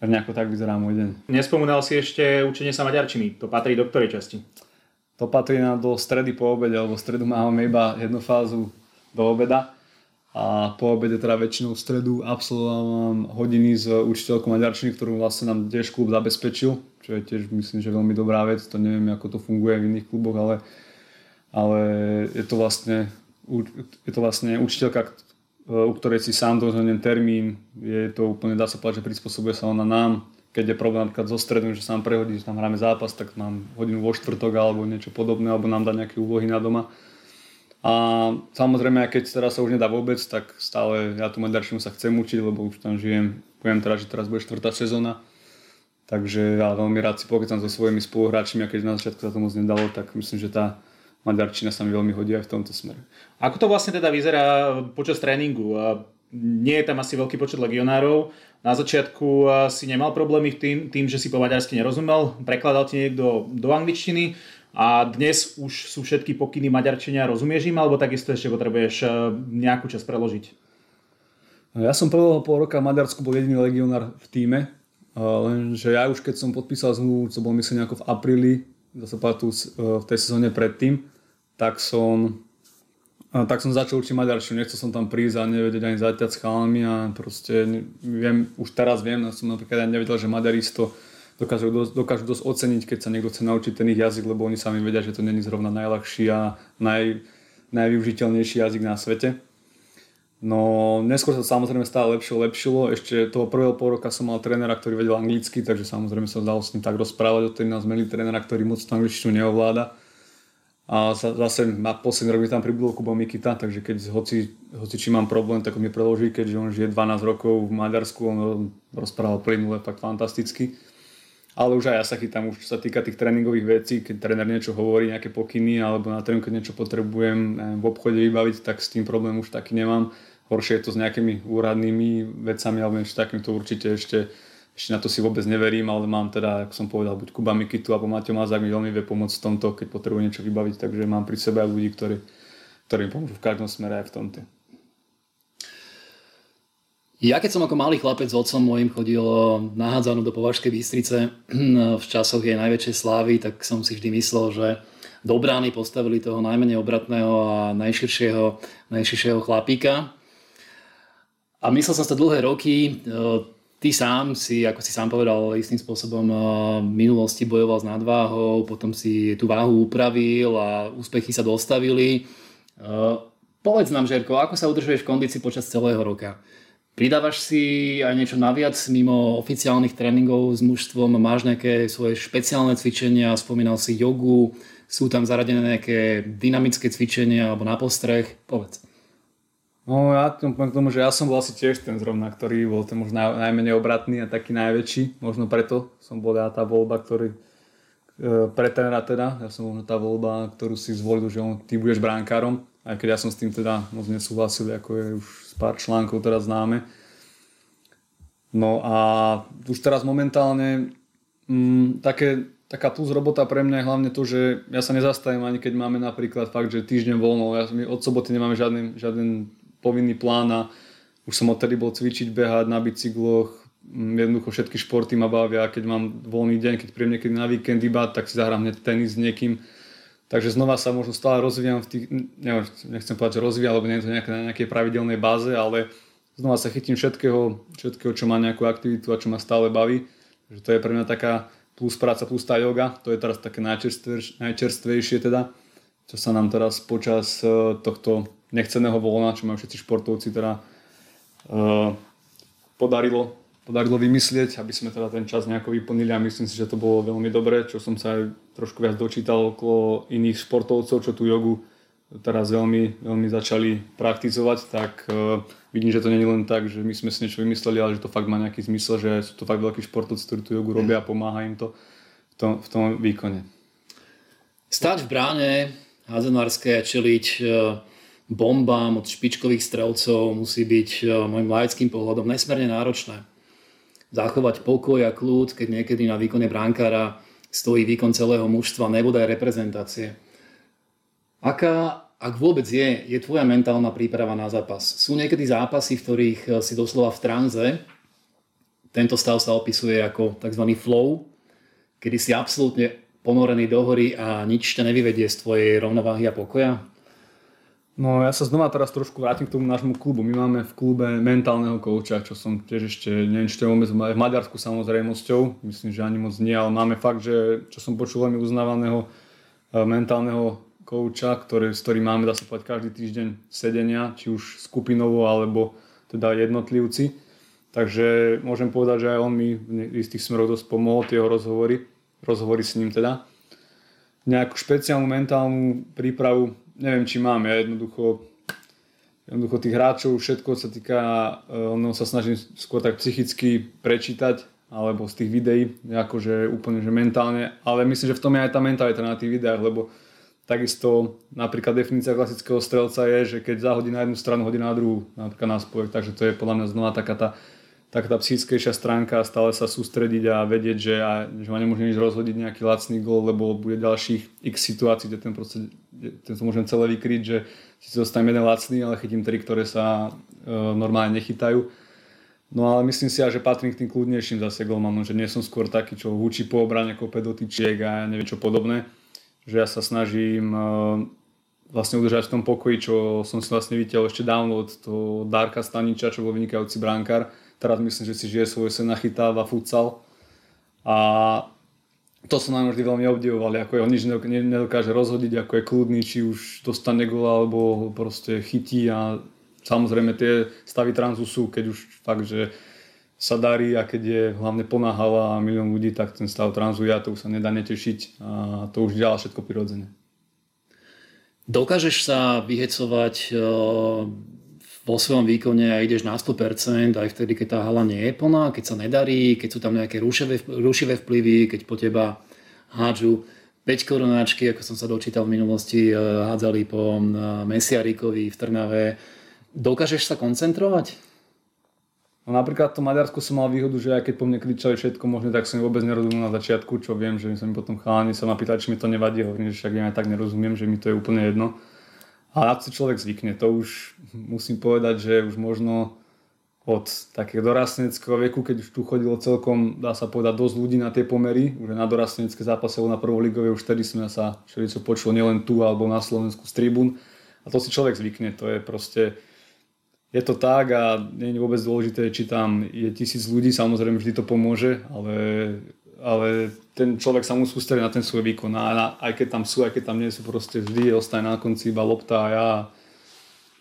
Nejako tak vyzerá môj deň. Nespomínal si ešte učenie sa maďarčiny. To patrí do ktorej časti? To patrí na do stredy po obede, lebo v stredu máme iba jednu fázu do obeda. A po obede teda väčšinou v stredu absolvoval hodiny s učiteľkou maďarčiny, ktorú vlastne nám tiež klub zabezpečil, čo je tiež myslím, že veľmi dobrá vec. To neviem, ako to funguje v iných kluboch, ale, ale je to vlastne, je to vlastne učiteľka, u ktorej si sám dozhodnem termín. Je to úplne, dá sa povedať, že prispôsobuje sa ona nám. Keď je problém napríklad zo stredu, že sa nám prehodí, že tam hráme zápas, tak mám hodinu vo štvrtok alebo niečo podobné, alebo nám dá nejaké úlohy na doma. A samozrejme, keď teraz sa už nedá vôbec, tak stále ja tú maďarčinu sa chcem učiť, lebo už tam žijem. Poviem teda, že teraz bude štvrtá sezóna, takže ja veľmi rád si pokecam so svojimi spoluhráčmi a keď na začiatku sa to moc nedalo, tak myslím, že tá maďarčina sa mi veľmi hodí aj v tomto smere. Ako to vlastne teda vyzerá počas tréningu? Nie je tam asi veľký počet legionárov. Na začiatku si nemal problémy tým, tým že si po maďarsky nerozumel, prekladal ti niekto do angličtiny. A dnes už sú všetky pokyny maďarčenia, rozumieš im, alebo takisto ešte potrebuješ nejakú čas preložiť? Ja som prvého pol roka v Maďarsku bol jediný legionár v tíme, lenže ja už keď som podpísal zmluvu, čo bol myslím nejako v apríli, zase tu v tej sezóne predtým, tak som, tak som začal učiť maďarčinu. Nechcel som tam prísť a nevedieť ani zatiaľ s chalami a proste viem, už teraz viem, ja som napríklad ani nevedel, že maďaristo Dokážu dosť, dokážu dosť oceniť, keď sa niekto chce naučiť ten ich jazyk, lebo oni sami vedia, že to není zrovna najľahší a naj, najvyužiteľnejší jazyk na svete. No neskôr sa samozrejme stále lepšie lepšilo. Ešte toho prvého pol roka som mal trénera, ktorý vedel anglicky, takže samozrejme sa dalo s ním tak rozprávať. Odtedy nás mali trénera, ktorý moc tú angličtinu neovláda. A zase na posledný rok mi tam pribudol Kubo Mikita, takže keď hoci, hoci či mám problém, tak mi preloží, keďže on žije dvanásť rokov v Maďarsku, on rozprával plynule, fakt fantasticky. Ale už aj ja sa chytám, už čo sa týka tých tréningových vecí, keď tréner niečo hovorí, nejaké pokyny, alebo na tréningu, keď niečo potrebujem v obchode vybaviť, tak s tým problém už taký nemám. Horšie je to s nejakými úradnými vecami, alebo niečo takým, to určite ešte, ešte na to si vôbec neverím, ale mám teda, ako som povedal, buď Kuba Mikitu, alebo Mateo Mazák mi veľmi vie pomôcť v tomto, keď potrebujem niečo vybaviť, takže mám pri sebe aj ľudí, ktorí, ktorí mi pomôžu v každom smere aj v tomto. Ja keď som ako malý chlapec s otcom môjim chodil na hádzanú do Považskej Bystrice v časoch jej najväčšej slávy, tak som si vždy myslel, že do brány postavili toho najmenej obratného a najširšieho, najširšieho chlapíka. A myslel som sa dlhé roky, ty sám si, ako si sám povedal, istým spôsobom v minulosti bojoval s nadváhou, potom si tú váhu upravil a úspechy sa dostavili. Povedz nám, Žerko, ako sa udržuješ v kondícii počas celého roka? Pridávaš si aj niečo naviac mimo oficiálnych tréningov s mužstvom? Máš nejaké svoje špeciálne cvičenia? Spomínal si jogu. Sú tam zaradené nejaké dynamické cvičenia alebo na postreh? Povedz. No ja k tomu, že ja som bol asi tiež ten zrovna, ktorý bol ten možno naj, najmenej obratný a taký najväčší. Možno preto som bol ja tá voľba, ktorý e, pre trénera teda. Ja som možno tá voľba, ktorú si zvolil, že on, ty budeš bránkárom. Aj keď ja som s tým teda moc nesúhlasil, ako je už z pár článkov teraz známe. No a už teraz momentálne m, také, taká plus robota pre mňa je hlavne to, že ja sa nezastavím ani keď máme napríklad fakt, že týždeň voľno. Ja, my od soboty nemáme žiadny, žiaden povinný plán a už som odtedy bol cvičiť, behať na bicykloch. M, jednoducho všetky športy ma bavia. Keď mám voľný deň, keď príjem niekedy na víkend iba, tak si zahrám hneď tenis s niekým. Takže znova sa možno stále rozvíjam v tých, neviem, nechcem povedať, že rozvíjam, lebo nie je to nejaké, na nejakej pravidelnej báze, ale znova sa chytím všetkého, všetkého, čo má nejakú aktivitu a čo ma stále baví. Takže to je pre mňa taká plus práca, plus tá joga. To je teraz také najčerstvejšie, najčerstvejšie teda, čo sa nám teraz počas tohto nechceného voľna, čo majú všetci športovci teda uh, podarilo, podarilo vymyslieť, aby sme teda ten čas nejako vyplnili a myslím si, že to bolo veľmi dobré, čo som sa aj trošku viac dočítal okolo iných športovcov, čo tú jogu teraz veľmi, veľmi začali praktizovať, tak e, vidím, že to nie je len tak, že my sme si niečo vymysleli, ale že to fakt má nejaký zmysel, že sú to fakt veľkí športovci, ktorí tú jogu robia a pomáha im to v tom, v tom výkone. Stáť v bráne házenárskej a čeliť e, bombám od špičkových strelcov musí byť e, môjim laickým pohľadom nesmierne náročné. Zachovať pokoj a kľud, keď niekedy na výkone brankára stojí výkon celého mužstva, nebodaj reprezentácie. Aká, ak vôbec je, je tvoja mentálna príprava na zápas? Sú niekedy zápasy, v ktorých si doslova v tranze. Tento stav sa opisuje ako tzv. Flow, kedy si absolútne ponorený do hory a nič ťa nevyvedie z tvojej rovnováhy a pokoja? No ja sa znova teraz trošku vrátim k tomu nášmu klubu. My máme v klube mentálneho kouča, čo som tiež ešte, neviem, čo je vôbec v Maďarsku samozrejmosťou, myslím, že ani moc nie, ale máme fakt, že čo som počul veľmi uznávaného mentálneho kouča, ktorý, s ktorým máme, dá sa povedať, každý týždeň sedenia, či už skupinovo, alebo teda jednotlivci. Takže môžem povedať, že aj on mi z tých smerov dosť pomohol, tie jeho rozhovory, rozhovory s ním teda. Nejakú špeciálnu mentálnu prípravu neviem, či mám. Ja jednoducho, jednoducho tých hráčov, všetko sa týka, no sa snažím skôr tak psychicky prečítať, alebo z tých videí, akože úplne že mentálne, ale myslím, že v tom je aj tá mentalita na tých videách, lebo takisto napríklad definícia klasického strelca je, že keď zahodí na jednu stranu, hodí na druhú, napríklad na spojek, takže to je podľa mňa znova taká tá, taká tá psychickejšia stránka, stále sa sústrediť a vedieť, že, a, že ma nemôže nič rozhodiť nejaký lacný gól, lebo bude ďalších x situácií, kde ten proste, ten sa môžem celé vykryť, že si zostanem jeden lacný, ale chytím tri, ktoré sa e, normálne nechytajú. No ale myslím si, ja, že patrím k tým kľudnejším zase golmanom, že nie som skôr taký, čo húči po obrane, kope do tyčiek a neviem čo podobné, že ja sa snažím e, vlastne udržať v tom pokoji, čo som si vlastne videl ešte dávno od toho Darka Staniča, čo bol vynikajúci brankár. Teraz myslím, že si žije svoj sen, nachytáva futsal. A to som nám vždy veľmi obdivovali, ako je, on nič nedokáže rozhodiť, ako je kľudný, či už dostane góla, alebo proste chytí. A samozrejme tie stavy tranzu sú, keď už fakt, že sa darí a keď je hlavne pomáhala milión ľudí, tak ten stav tranzu ja, to už sa nedá netešiť a to už ďalá všetko prirodzene. Dokážeš sa vyhecovať uh... vo svojom výkone a ideš na sto percent aj vtedy, keď tá hala nie je plná, keď sa nedarí, keď sú tam nejaké rušivé, rušivé vplyvy, keď po teba hádžu päť korunáčky, ako som sa dočítal v minulosti, hádzali po Mesiarikovi v Trnave. Dokážeš sa koncentrovať? No, napríklad v Maďarsku som mal výhodu, že aj keď po mne kričali všetko možné, tak som vôbec nerozumel na začiatku, čo viem, že mi sa mi potom chalani sa ma pýtali, či mi to nevadí, hovorím, že však ja tak nerozumiem, že mi to je úplne jedno. A na to človek zvykne, to už musím povedať, že už možno od takého dorastneckého veku, keď už tu chodilo celkom, dá sa povedať, dosť ľudí na tie pomery, už na dorastnecké zápase, na prvoligovej, už vtedy sme sa všelico počulo nielen tu alebo na Slovensku z tribún. A to si človek zvykne, to je proste, je to tak a nie je vôbec dôležité, či tam je tisíc ľudí, samozrejme vždy to pomôže, ale, ale ten človek sa musí sústrediť na ten svoj výkon. A aj keď tam sú, aj keď tam nie sú, proste vždy ostane na konci iba lopta a ja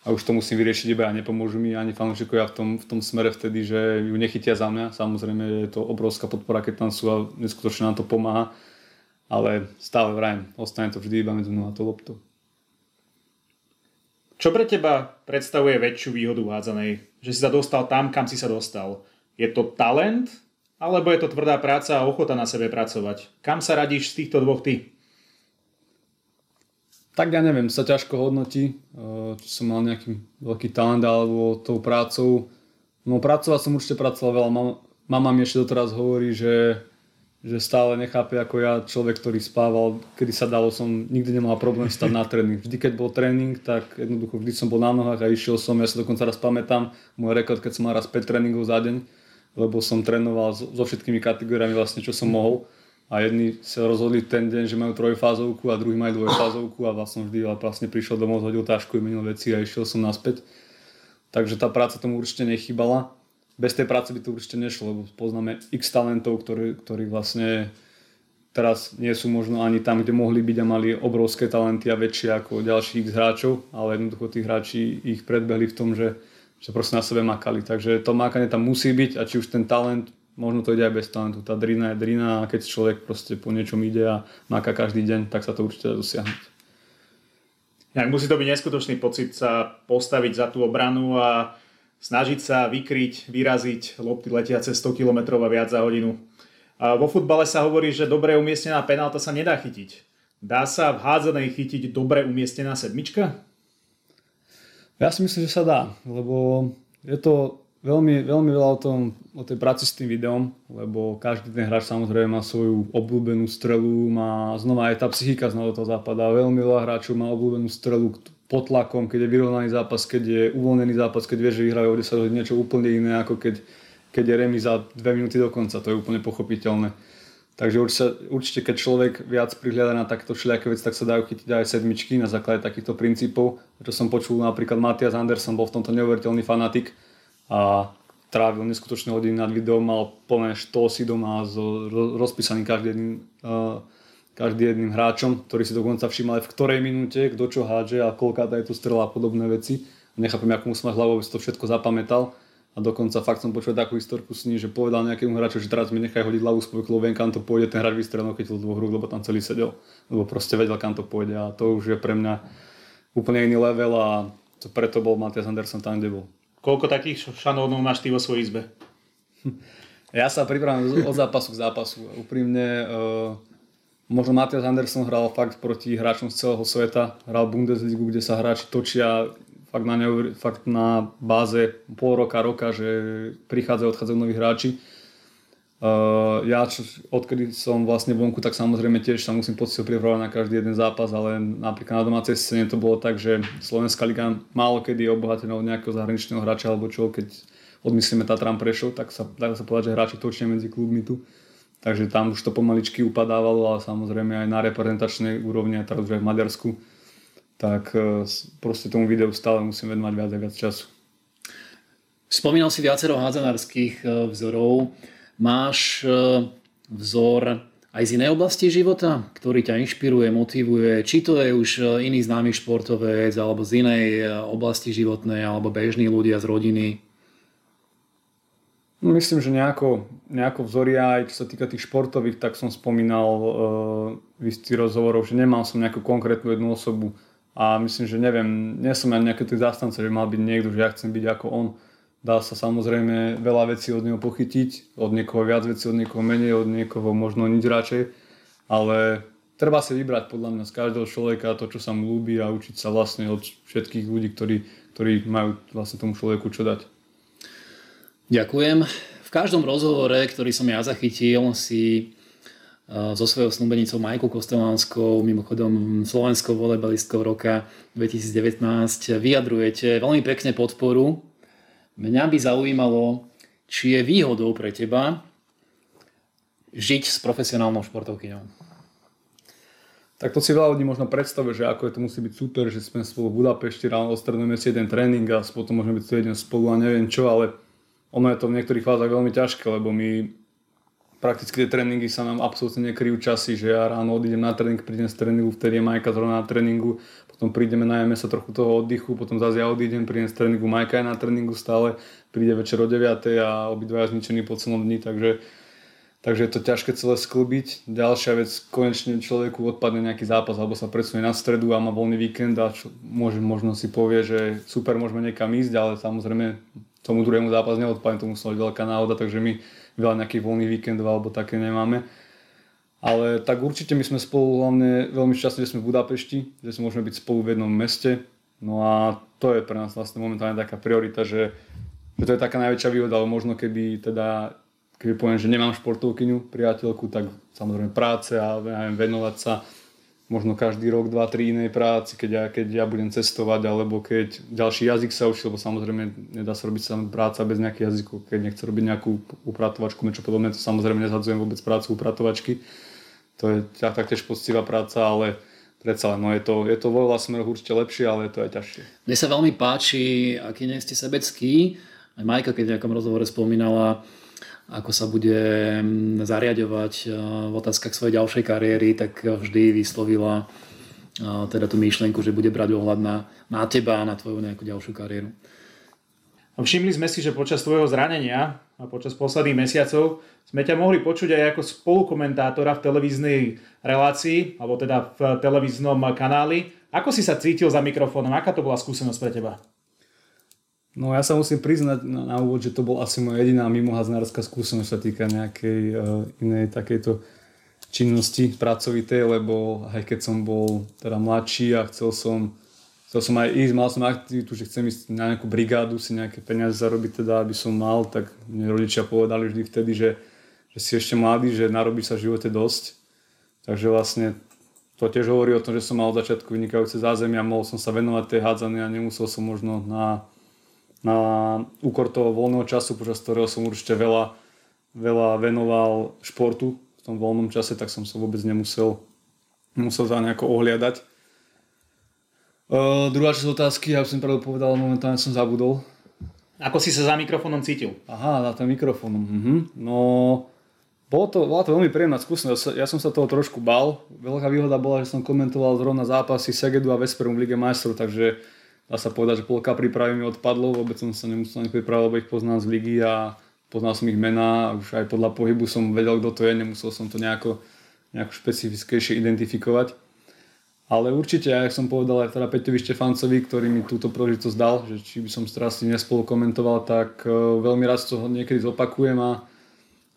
a už to musím vyriešiť iba, a nepomôžu mi ani fanúšikovia v tom, v tom smere vtedy, že ju nechytia za mňa. Samozrejme je to obrovská podpora, keď tam sú a neskutočne nám to pomáha, ale stále vrajím, ostane to vždy iba medzi mnou a to loptou. Čo pre teba predstavuje väčšiu výhodu hádzanej? Že si sa dostal tam, kam si sa dostal. Je to talent, alebo je to tvrdá práca a ochota na sebe pracovať? Kam sa radíš z týchto dvoch ty? Tak ja neviem, sa ťažko hodnotí, či som mal nejaký veľký talent alebo tou prácou. No pracovať som určite pracoval veľa. Mama, mama mi ešte doteraz hovorí, že, že stále nechápe ako ja, človek, ktorý spával, kedy sa dalo, som nikdy nemal problém stať na tréning. Vždy, keď bol tréning, tak jednoducho vždy som bol na nohách a išiel som. Ja sa dokonca raz pamätám, môj rekord, keď som mal raz päť tréningov za deň, lebo som trénoval so všetkými kategóriami vlastne, čo som mohol. A jedni sa rozhodli ten deň, že majú trojfázovku a druhý majú dvojfázovku a vlastne vždy vlastne prišiel domov, zhodil tášku, vymenil veci a išiel som naspäť. Takže tá práca tomu určite nechýbala. Bez tej práce by to určite nešlo, lebo poznáme x talentov, ktorí, ktorí vlastne teraz nie sú možno ani tam, kde mohli byť a mali obrovské talenty a väčšie ako ďalších x hráčov, ale jednoducho tí hráči ich predbehli v tom, že, že proste na sebe makali. Takže to makanie tam musí byť a či už ten talent, možno to ide aj bez talentu. Tá drina je drina a keď človek proste po niečom ide a máka každý deň, tak sa to určite dá dosiahnuť. Ja, musí to byť neskutočný pocit sa postaviť za tú obranu a snažiť sa vykryť, vyraziť lopty letiace sto kilometrov a viac za hodinu. A vo futbale sa hovorí, že dobre umiestnená penálta sa nedá chytiť. Dá sa v hádzanej chytiť dobre umiestnená sedmička? Ja si myslím, že sa dá, lebo je to... Veľmi, veľmi veľa o, tom, o tej práci s tým videom, lebo každý ten hráč samozrejme má svoju obľúbenú strelu, má znova aj tá psychika znova do toho západa. Veľmi veľa hráčov má obľúbenú strelu pod tlakom, keď je vyrovnaný zápas, keď je uvoľnený zápas, keď vie, že vyhrajú o desať hodín niečo úplne iné, ako keď, keď je remis za dve minúty do konca. To je úplne pochopiteľné. Takže určite, určite keď človek viac prihliada na takéto všelijaké veci, tak sa dajú chytiť aj sedmičky na základe takýchto princípov. Čo som počul, napríklad Matthias Andersson bol v tomto neuveriteľný fanatik a trávil neskutočné hodiny nad videom, mal plné štosy doma rozpísaný každý jedným, uh, každý jedným hráčom, ktorý si dokonca všímal, v ktorej minúte, kto čo hádže a koľká tá je tu strela a podobné veci. Nechápem, ako musím mať hlavu, aby si to všetko zapamätal. A dokonca fakt som počul takú historku s ním, že povedal nejakému hráču, že teraz mi nechaj hodiť hlavu z povyklou, viem kam to pôjde, ten hráč vystrelil, keď to dvoch rúk, lebo tam celý sedel. Lebo proste vedel, kam to pôjde a to už je pre mňa úplne iný level a to preto bol Matthias Andersson tam, kde bol. Koľko takých šanónov máš ty vo svojej izbe? Ja sa pripravím od zápasu k zápasu. Úprimne, uh, možno Matthias Andersson hral fakt proti hráčom z celého sveta. Hral Bundesligu, kde sa hráči točia fakt na, neuver- fakt na báze pol roka, roka, že prichádzajú, odchádzajú noví hráči. Uh, ja čo, odkedy som vlastne vonku, tak samozrejme tiež sa musím poctivo pripravovať na každý jeden zápas, ale napríklad na domácej scéne to bolo tak, že Slovenská liga málo kedy je obohatená od nejakého zahraničného hráča alebo čo, keď odmyslíme Tatran Prešov, tak sa dá sa povedať, že hráči točia medzi klubmi tu, takže tam už to pomaličky upadávalo, ale samozrejme aj na reprezentačnej úrovni, aj teraz už aj v Maďarsku, tak uh, proste tomu videu stále musím venovať viac a viac času. Spomínal si viacero hádzanárskych vzorov. Máš vzor aj z inej oblasti života, ktorý ťa inšpiruje, motivuje? Či to je už iný známy športovec, alebo z inej oblasti životnej, alebo bežní ľudia z rodiny? No, myslím, že nejako, nejako vzory aj čo sa týka tých športových, tak som spomínal e, v istých rozhovoroch, že nemal som nejakú konkrétnu jednu osobu a myslím, že neviem, nie som ani nejaký tých zástanca, že mal byť niekto, že ja chcem byť ako on. Dá sa samozrejme veľa vecí od neho pochytiť, od niekoho viac vecí, od niekoho menej, od niekoho možno nič radšej, ale treba si vybrať podľa mňa z každého človeka to, čo sa mu ľúbi a učiť sa vlastne od všetkých ľudí, ktorí, ktorí majú vlastne tomu človeku čo dať. Ďakujem. V každom rozhovore, ktorý som ja zachytil, si so svojou snúbenicou Majkou Kostelánskou, mimochodom slovenskou volejbalistkou roka dvetisícdevätnásť, vyjadrujete veľmi pekne podporu. Mňa by zaujímalo, či je výhodou pre teba žiť s profesionálnou športovkyňou. Tak to si veľa ľudí možno predstavuje, že ako je to musí byť super, že sme spolu v Budapešti, ráno odstredujeme si jeden tréning a potom môžeme byť tu jeden spolu a neviem čo, ale ono je to v niektorých fázach veľmi ťažké, lebo my prakticky tie tréningy sa nám absolútne nekryjú časy, že ja ráno odídem na tréning, prídem z tréningu, vtedy je Majka zrovna na tréningu, potom prídeme, najeme sa trochu toho oddychu, potom zase ja odídem, prídem z tréningu, Majka je na tréningu stále, príde večer o deviatej a obidvaja zničení po celom dni, takže, takže je to ťažké celé skĺbiť. Ďalšia vec, konečne človeku odpadne nejaký zápas alebo sa presunie na stredu a má voľný víkend a čo, môže, možno si povie, že super, môžeme niekam ísť, ale samozrejme tomu druhému zápas neodpadne, to musela byť veľká náhoda, takže my veľa nejakých voľných víkendov alebo také nemáme. Ale tak určite my sme spolu hlavne veľmi šťastní, že sme v Budapešti, že sme môžeme byť spolu v jednom meste. No a to je pre nás vlastne momentálne taká priorita, že, že to je taká najväčšia výhoda, ale možno keby teda, keby poviem, že nemám športovkyňu, priateľku, tak samozrejme práce a neviem, venovať sa možno každý rok, dva, tri inej práci, keď ja, keď ja budem cestovať, alebo keď ďalší jazyk sa učí, lebo samozrejme nedá sa robiť samú práca bez nejakých jazykov. Keď nechce robiť nejakú upratovačku, niečo podobné, to samozrejme nezhadzujem vôbec prácu upratovačky. To je taktiež poctivá práca, ale predsa len no je to, je to vo veľa smeroch určite lepšie, ale je to aj ťažšie. Mne sa veľmi páči, aký nie ste sebecký. Aj Majka, keď v nejakom rozhovore spomínala, ako sa bude zariaďovať v otázkach svojej ďalšej kariéry, tak vždy vyslovila teda tú myšlienku, že bude brať ohľad na, na teba a na tvoju nejakú ďalšiu kariéru. Všimli sme si, že počas tvojho zranenia a počas posledných mesiacov sme ťa mohli počuť aj ako spolukomentátora v televíznej relácii, alebo teda v televíznom kanáli. Ako si sa cítil za mikrofónom? Aká to bola skúsenosť pre teba? No ja sa musím priznať na, na úvod, že to bol asi moja jediná mimohádzanárska skúsenosť, čo sa týka nejakej e, inej takejto činnosti pracovitej, lebo aj keď som bol teda mladší a chcel som, chcel som aj ísť, mal som aktivitu, že chcem ísť na nejakú brigádu, si nejaké peniaze zarobiť teda, aby som mal, tak mne rodičia povedali vždy vtedy, že, že si ešte mladý, že narobíš sa v živote dosť. Takže vlastne to tiež hovorí o tom, že som mal od začiatku vynikajúce zázemia, mohol som sa venovať tej hádzane a nemusel som možno na... na úkor toho voľného času, počas ktorého som určite veľa, veľa venoval športu v tom voľnom čase, tak som sa vôbec nemusel musel za nejako ohliadať. Uh, druhá časť otázky, ja by som pravdu povedal, momentálne som zabudol. Ako si sa za mikrofónom cítil? Aha, za tým mikrofónom. Uh-huh. No, bolo to, bola to veľmi príjemná skúsenosť. Ja som sa toho trošku bál. Veľká výhoda bola, že som komentoval zrovna zápasy Segedu a Vesperum v Lige majstrov, takže dá sa povedať, že polka prípravy mi odpadlo, vôbec som sa nemusel ani pripravovať, lebo ich poznám z ligy a poznal som ich mená, už aj podľa pohybu som vedel, kto to je, nemusel som to nejako, nejako špecifickejšie identifikovať. Ale určite, ja som povedal aj teda Peťovi Štefancovi, ktorý mi túto príležitosť dal, že či by som strasti nespolu komentoval, tak veľmi rád to niekedy zopakujem a,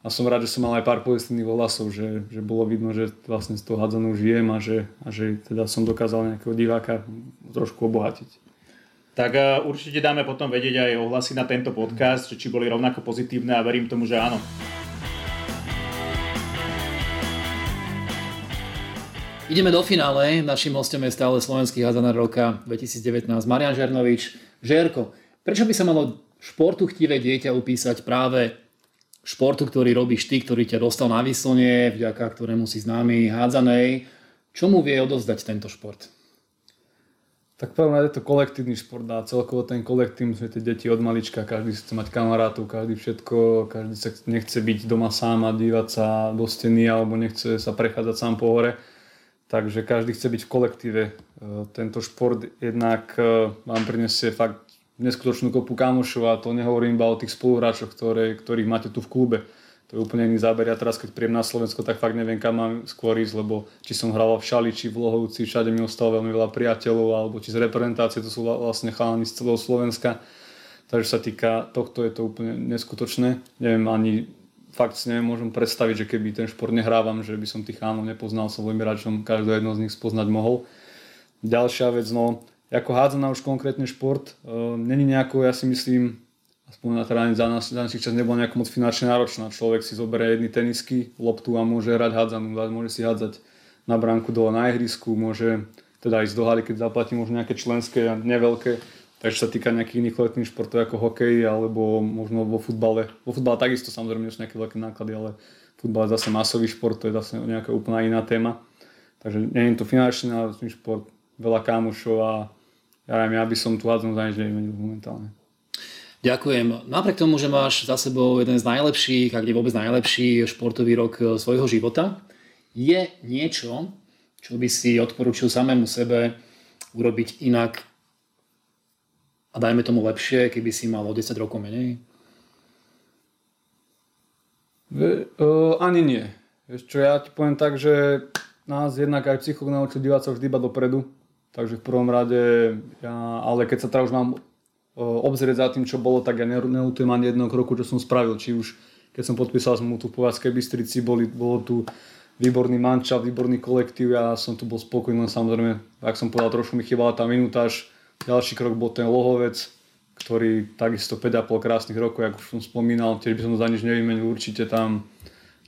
a som rád, že som mal aj pár pozitívnych ohlasov, že, že bolo vidno, že vlastne z toho hádzanú žijem a že, a že teda som dokázal nejakého diváka trošku obohatiť. Tak určite dáme potom vedieť aj ohlasy na tento podcast, či boli rovnako pozitívne a verím tomu, že áno. Ideme do finále. Naším hostom je stále slovenský hádzanár roka dvetisícdevätnásť Marian Žernovič. Žerko, prečo by sa malo športu chtivé dieťa upísať práve športu, ktorý robíš ty, ktorý ťa dostal na výslnie, vďaka ktorému si známy hádzanej? Čomu vie odovzdať tento šport? Tak prvom je to kolektívny šport a celkovo ten kolektív, že tie deti od malička, každý chce mať kamarátov, každý všetko, každý sa nechce byť doma sám a dívať sa do steny alebo nechce sa prechádzať sám po hore. Takže každý chce byť v kolektíve. Tento šport jednak vám prinesie fakt neskutočnú kopu kamošov a to nehovorím iba o tých spoluhráčoch, ktoré, ktorých máte tu v klube. To je úplne iný záber. Ja teraz, keď príjem na Slovensko, tak fakt neviem, kam mám skôr ísť, lebo či som hral v Šali, či v Lohovci, všade mi ostalo veľmi veľa priateľov, alebo či z reprezentácie, to sú vlastne chalani z celého Slovenska. Takže sa týka tohto, je to úplne neskutočné. Neviem, ani fakt si neviem, môžem predstaviť, že keby ten šport nehrávam, že by som tých chalanov nepoznal, som veľmi rád, že som každého jedno z nich spoznať mohol. Ďalšia vec, no, ako hádzaná už konkrétne šport, e, není nejako, ja si myslím, aspoň na teda za nás, za našich čas nebola nejako moc finančne náročná. Človek si zoberie jedny tenisky, loptu a môže hrať hádzanú, môže si hádzať na bránku dole na ihrisku, môže teda ísť do haly, keď zaplatí možno nejaké členské a neveľké. Takže sa týka nejakých iných letných športov ako hokej alebo možno vo futbale. Vo futbale takisto samozrejme sú nejaké veľké náklady, ale futbal je zase masový šport, to je zase nejaká úplná iná téma. Takže nie je to finančne náročný šport, veľa kámošov a ja, ja by som tu hádzanú za nič nemenil momentálne. Ďakujem. Napriek tomu, že máš za sebou jeden z najlepších, ak nie vôbec najlepší športový rok svojho života, je niečo, čo by si odporúčil samému sebe urobiť inak a dajme tomu lepšie, keby si mal o desať rokov menej? Ve, uh, ani nie. Vieš čo, ja ti poviem tak, že nás jednak aj psychológ naučil dívať sa vždy iba dopredu. Takže v prvom rade, ja, ale keď sa teda už mám uh, obzrieť za tým, čo bolo, tak ja neľutujem ani jedného kroku, čo som spravil. Či už keď som podpísal zmluvu tu v Považskej Bystrici, boli, bolo tu výborný mančaft, výborný kolektív, ja som tu bol spokojný, len samozrejme, ak som povedal, trošku mi chýbala tá minútaž. Ďalší krok bol ten Lohovec, ktorý takisto päť a pol krásnych rokov, jak už som spomínal, tiež by som za nič nevymenil určite tam.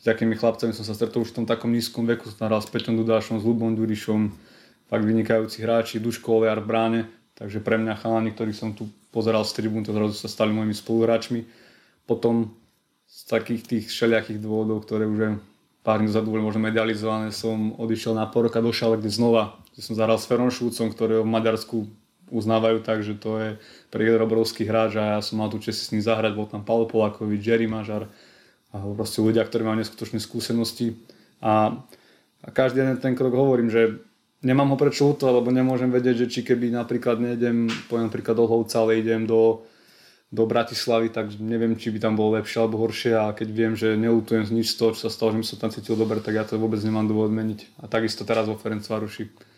S takými chlapcami som sa stretol už v tom takom nízkom veku, som hral s Peťom Dudášom, s Ľubom Ďurišom, fakt vynikajúci hráči, Duško, Olejar v bráne, takže pre mňa chalani, ktorých som tu pozeral z tribún, to zrazu sa stali mojimi spoluhráčmi. Potom z takých tých všelijakých dôvodov, ktoré už pár dní dozadu boli možno medializované, som odišiel na pol roka do Šale, kde znova, kde som zahral s Feron Šúcom, ktorého v Maďarsku uznávajú tak, že to je pre jeden obrovský hráč a ja som mal tú čest si s ním zahrať, bol tam Paolo Polákovič, Jerry Mažar a proste ľudia, ktorí majú neskutočné skúsenosti a, a každý jeden ten krok hovorím, že nemám ho prečo ľutovať, lebo nemôžem vedieť, že či keby napríklad nejdem, poviem napríklad do Hlovca, ale idem do, do Bratislavy, tak neviem, či by tam bolo lepšie alebo horšie a keď viem, že neľutujem nič z toho, čo sa stalo, že mi som tam cítil dobre, tak ja to vôbec nemám dôvod meniť a takisto teraz vo Ferencvároši.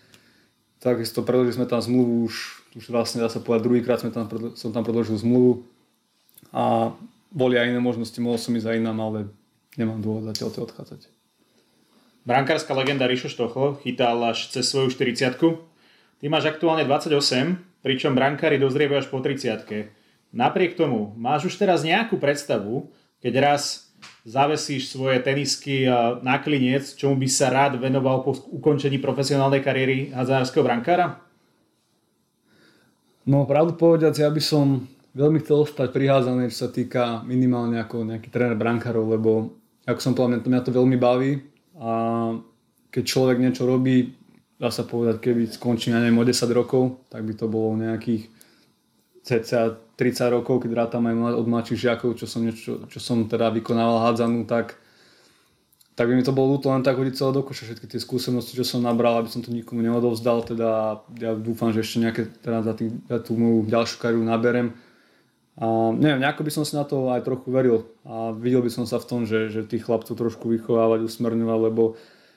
Takisto predložili sme tam zmluvu, už, už vlastne dá sa povedať, druhýkrát sme tam, som tam predložil zmluvu a boli aj iné možnosti, mohol som ísť aj inám, ale nemám dôvod zatiaľ to odchádzať. Brankárska legenda Rišo Štolchu chytal až cez svoju štyridsiatku. Ty máš aktuálne dvadsaťosem, pričom brankári dozrievajú až po tridsiatke. Napriek tomu, máš už teraz nejakú predstavu, keď raz zavesíš svoje tenisky na klinec, čomu by sa rád venoval po ukončení profesionálnej kariéry hádzanárskeho brankára? No pravdu povediac, ja by som veľmi chcel ostať prihádzaný, čo sa týka minimálne ako nejaký tréner brankárov, lebo ako som povedal, mňa to veľmi baví a keď človek niečo robí, dá sa povedať, keby skončím, ja neviem, o desať rokov, tak by to bolo nejakých cca tridsať rokov, keď rátam aj od mladších žiakov, čo som, niečo, čo som teda vykonával hádzanú, tak, tak by mi to bolo ľúto len tak hodiť celé do koša. Všetky tie skúsenosti, čo som nabral, aby som to nikomu neodovzdal, teda ja dúfam, že ešte nejaké teda za, tý, za tú moju ďalšiu kariéru naberem. A neviem, nejako by som si na to aj trochu veril a videl by som sa v tom, že, že tých chlapcov trošku vychovávať, usmerňovať, lebo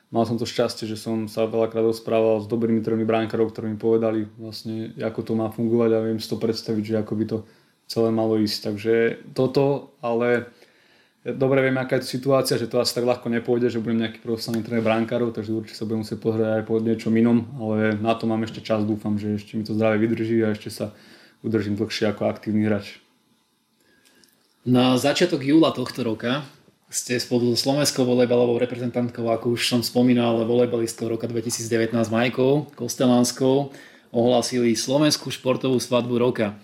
mal som to šťastie, že som sa veľakrát rozprával s dobrými trénermi brankárov, ktorí mi povedali vlastne, ako to má fungovať a viem si to predstaviť, že ako by to celé malo ísť. Takže toto, ale ja dobre viem, aká je to situácia, že to asi tak ľahko nepôjde, že budem nejaký profesionálny tréner brankárov, takže určite sa budem musieť pozrieť aj po niečom inom, ale na to mám ešte čas, dúfam, že ešte mi to zdravie vydrží a ešte sa udržím dlhšie ako aktívny hráč. Na začiatok júla tohto roka ste spolu so slovenskou volejbalovou reprezentantkou, ako už som spomínal, volejbalistkou roka dvetisícdevätnásť Majkou Kostelánskou ohlásili slovenskú športovú svadbu roka.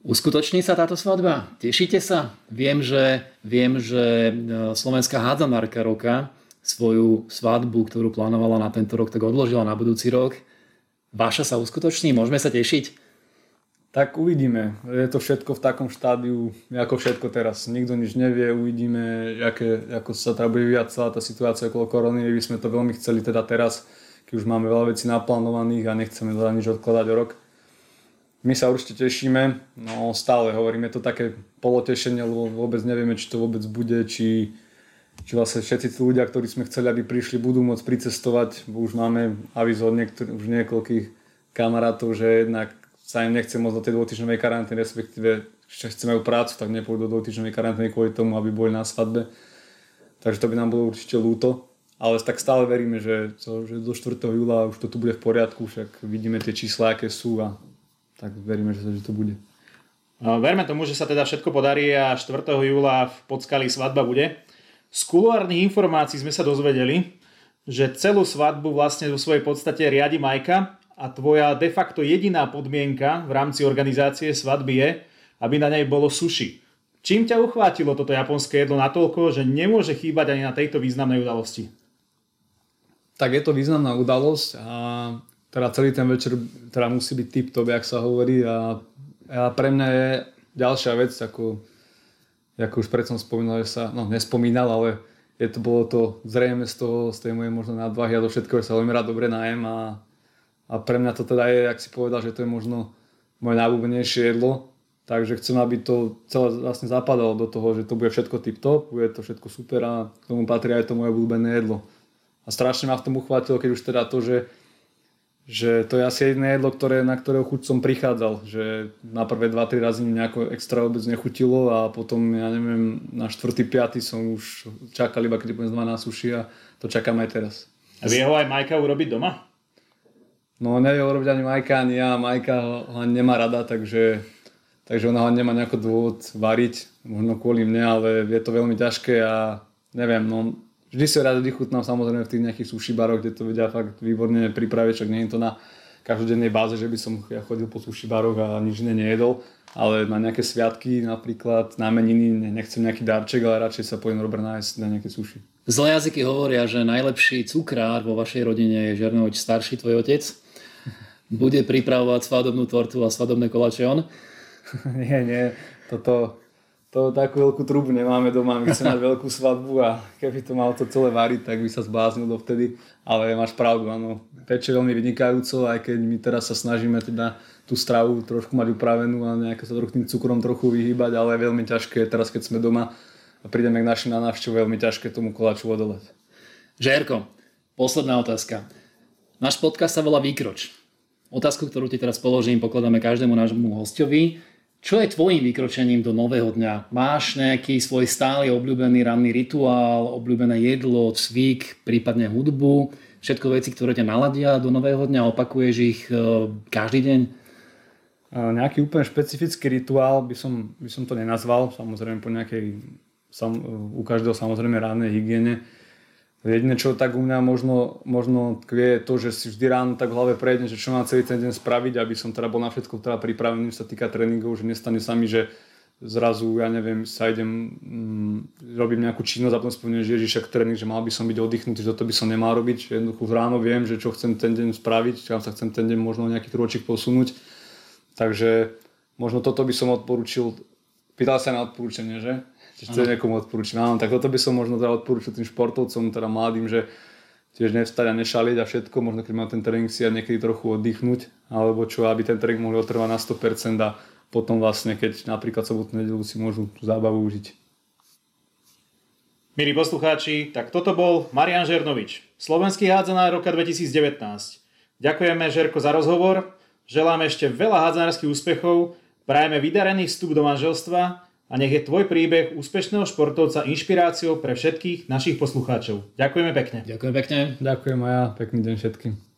Uskutoční sa táto svadba? Tešíte sa? Viem, že, viem, že slovenská hádzanárka roka svoju svadbu, ktorú plánovala na tento rok, tak odložila na budúci rok. Vaša sa uskutoční? Môžeme sa tešiť? Tak uvidíme. Je to všetko v takom štádiu, ako všetko teraz. Nikto nič nevie, uvidíme, aké, ako sa teda bude vyvíjať celá tá situácia okolo korony. My by sme to veľmi chceli teda teraz, keď už máme veľa vecí naplánovaných a nechceme teda nič odkladať o rok. My sa určite tešíme, no stále hovoríme, je to také polotešenie, lebo vôbec nevieme, či to vôbec bude, či, či vlastne všetci tí ľudia, ktorí sme chceli, aby prišli, budú môcť pricestovať. Už máme avizo od niektor- už niekoľkých kamarátov, že jednak sa im nechcem moc do tej dvojtýždňovej karantény, respektíve ešte chcem majú prácu, tak nepôjdu do dvojtýždňovej karantény kvôli tomu, aby boli na svadbe. Takže to by nám bolo určite ľúto. Ale tak stále veríme, že, že do štvrtého júla už to tu bude v poriadku, však vidíme tie čísla, aké sú a tak veríme, že to bude. Verme tomu, že sa teda všetko podarí a štvrtého júla v Podskali svadba bude. Z kuloárnych informácií sme sa dozvedeli, že celú svadbu vlastne vo svojej podstate riadi Majka, a tvoja de facto jediná podmienka v rámci organizácie svadby je, aby na nej bolo sushi. Čím ťa uchvátilo toto japonské jedlo natoľko, že nemôže chýbať ani na tejto významnej udalosti? Tak je to významná udalosť a teda celý ten večer teda musí byť tip-top, jak sa hovorí. A, a pre mňa je ďalšia vec, ako, ako už predsom spomínal, že sa, no nespomínal, ale je to, bolo to zrejme z toho, z tej mojej možno nadvahy a do všetkého, že sa veľmi rád dobre nájem a a pre mňa to teda je, jak si povedal, že to je možno moje najobľúbenejšie jedlo, takže chcem, aby to celé vlastne zapadalo do toho, že to bude všetko tip-top, bude to všetko super a k tomu patrí aj to moje obľúbené jedlo. A strašne ma v tom uchvátilo, keď už teda to, že že to je asi jedné jedlo, ktoré, na ktorého chuť som prichádzal, že na prvé dva tri razy mi nejako extra vôbec nechutilo a potom, ja neviem, na štvrtý piaty som už čakal iba, keď budem znova na suši a to čakám aj teraz. A vie ho aj Majka urobiť doma? No nevie ho urobiť ani Majka, ani ja. Majka ho nemá rada, takže, takže ona ho nemá nejaký dôvod variť, možno kvôli mne, ale je to veľmi ťažké a neviem, no... Vždy si ho rád vychutnám, samozrejme v tých nejakých sushi baroch, kde to vedia fakt výborne pripraviť, však nie je to na každodennej báze, že by som ja chodil po sushi baroch a nič iné nejedol, ale na nejaké sviatky napríklad, na meniny, nechcem nejaký darček, ale radšej sa pojem dobre nájsť na nejaké sushi. Zlé jazyky hovoria, že najlepší cukrár vo vašej rodine je Žernovič starší, tvoj otec. Bude pripravovať svadobnú tortu a svadobné koláče on? nie, nie, toto... To takú veľkú trubu nemáme doma, my chceme mať veľkú svadbu a keby to malo to celé variť, tak by sa zbláznil dovtedy. Ale máš pravdu, áno. Peče veľmi vynikajúco, aj keď my teraz sa snažíme teda tú stravu trošku mať upravenú a nejako sa trochu tým cukrom trochu vyhýbať, ale je veľmi ťažké teraz, keď sme doma a prídeme k našim na návštevu, veľmi ťažké tomu koláču odolať. Žerko, posledná otázka. Náš podcast sa volá Výkroč. Otázku, ktorú ti teraz položím, pokladáme každému nášmu hosťovi. Čo je tvojim vykročením do nového dňa? Máš nejaký svoj stály obľúbený ranný rituál, obľúbené jedlo, cvik, prípadne hudbu? Všetko veci, ktoré ťa naladia do nového dňa, opakuješ ich e, každý deň? Nejaký úplne špecifický rituál by som, by som to nenazval. Samozrejme po nejakej, sam, u každého samozrejme rannej hygiene. Jedine, čo tak u mňa možno, možno kvie je to, že si vždy ráno tak v hlave prejedne, že čo mám celý ten deň spraviť, aby som teda bol na všetko teda pripravený, čo sa týka tréningov, že nestane sa mi, že zrazu, ja neviem, sa idem, mm, robím nejakú činnosť a potom spomínam, že ježiš, ak tréning, že mal by som byť oddychnutý, že toto by som nemal robiť, že jednoducho ráno viem, že čo chcem ten deň spraviť, čo sa chcem ten deň možno nejaký krôčik posunúť, takže možno toto by som odporučil, pýtal sa na odporúčanie, že? Čo niekomu odporúčim. Áno, tak toto by som možno teda odporúčil tým športovcom, teda mladým, že tiež nevstať a nešaliť a všetko, možno keď mám ten tréning si aj niekedy trochu oddychnúť, alebo čo, aby ten tréning mohli otrvať na sto percent a potom vlastne, keď napríklad sobotnú nedeľu si môžu tú zábavu užiť. Milí poslucháči, tak toto bol Marian Žernovič, slovenský hádzanár roka dvetisícdevätnásť. Ďakujeme, Žerko, za rozhovor, želáme ešte veľa hádzanárskych úspechov, prajeme vydarený vstup do manželstva a nech je tvoj príbeh úspešného športovca inšpiráciou pre všetkých našich poslucháčov. Ďakujeme pekne. Ďakujem pekne. Ďakujem a ja. Pekný deň všetkým.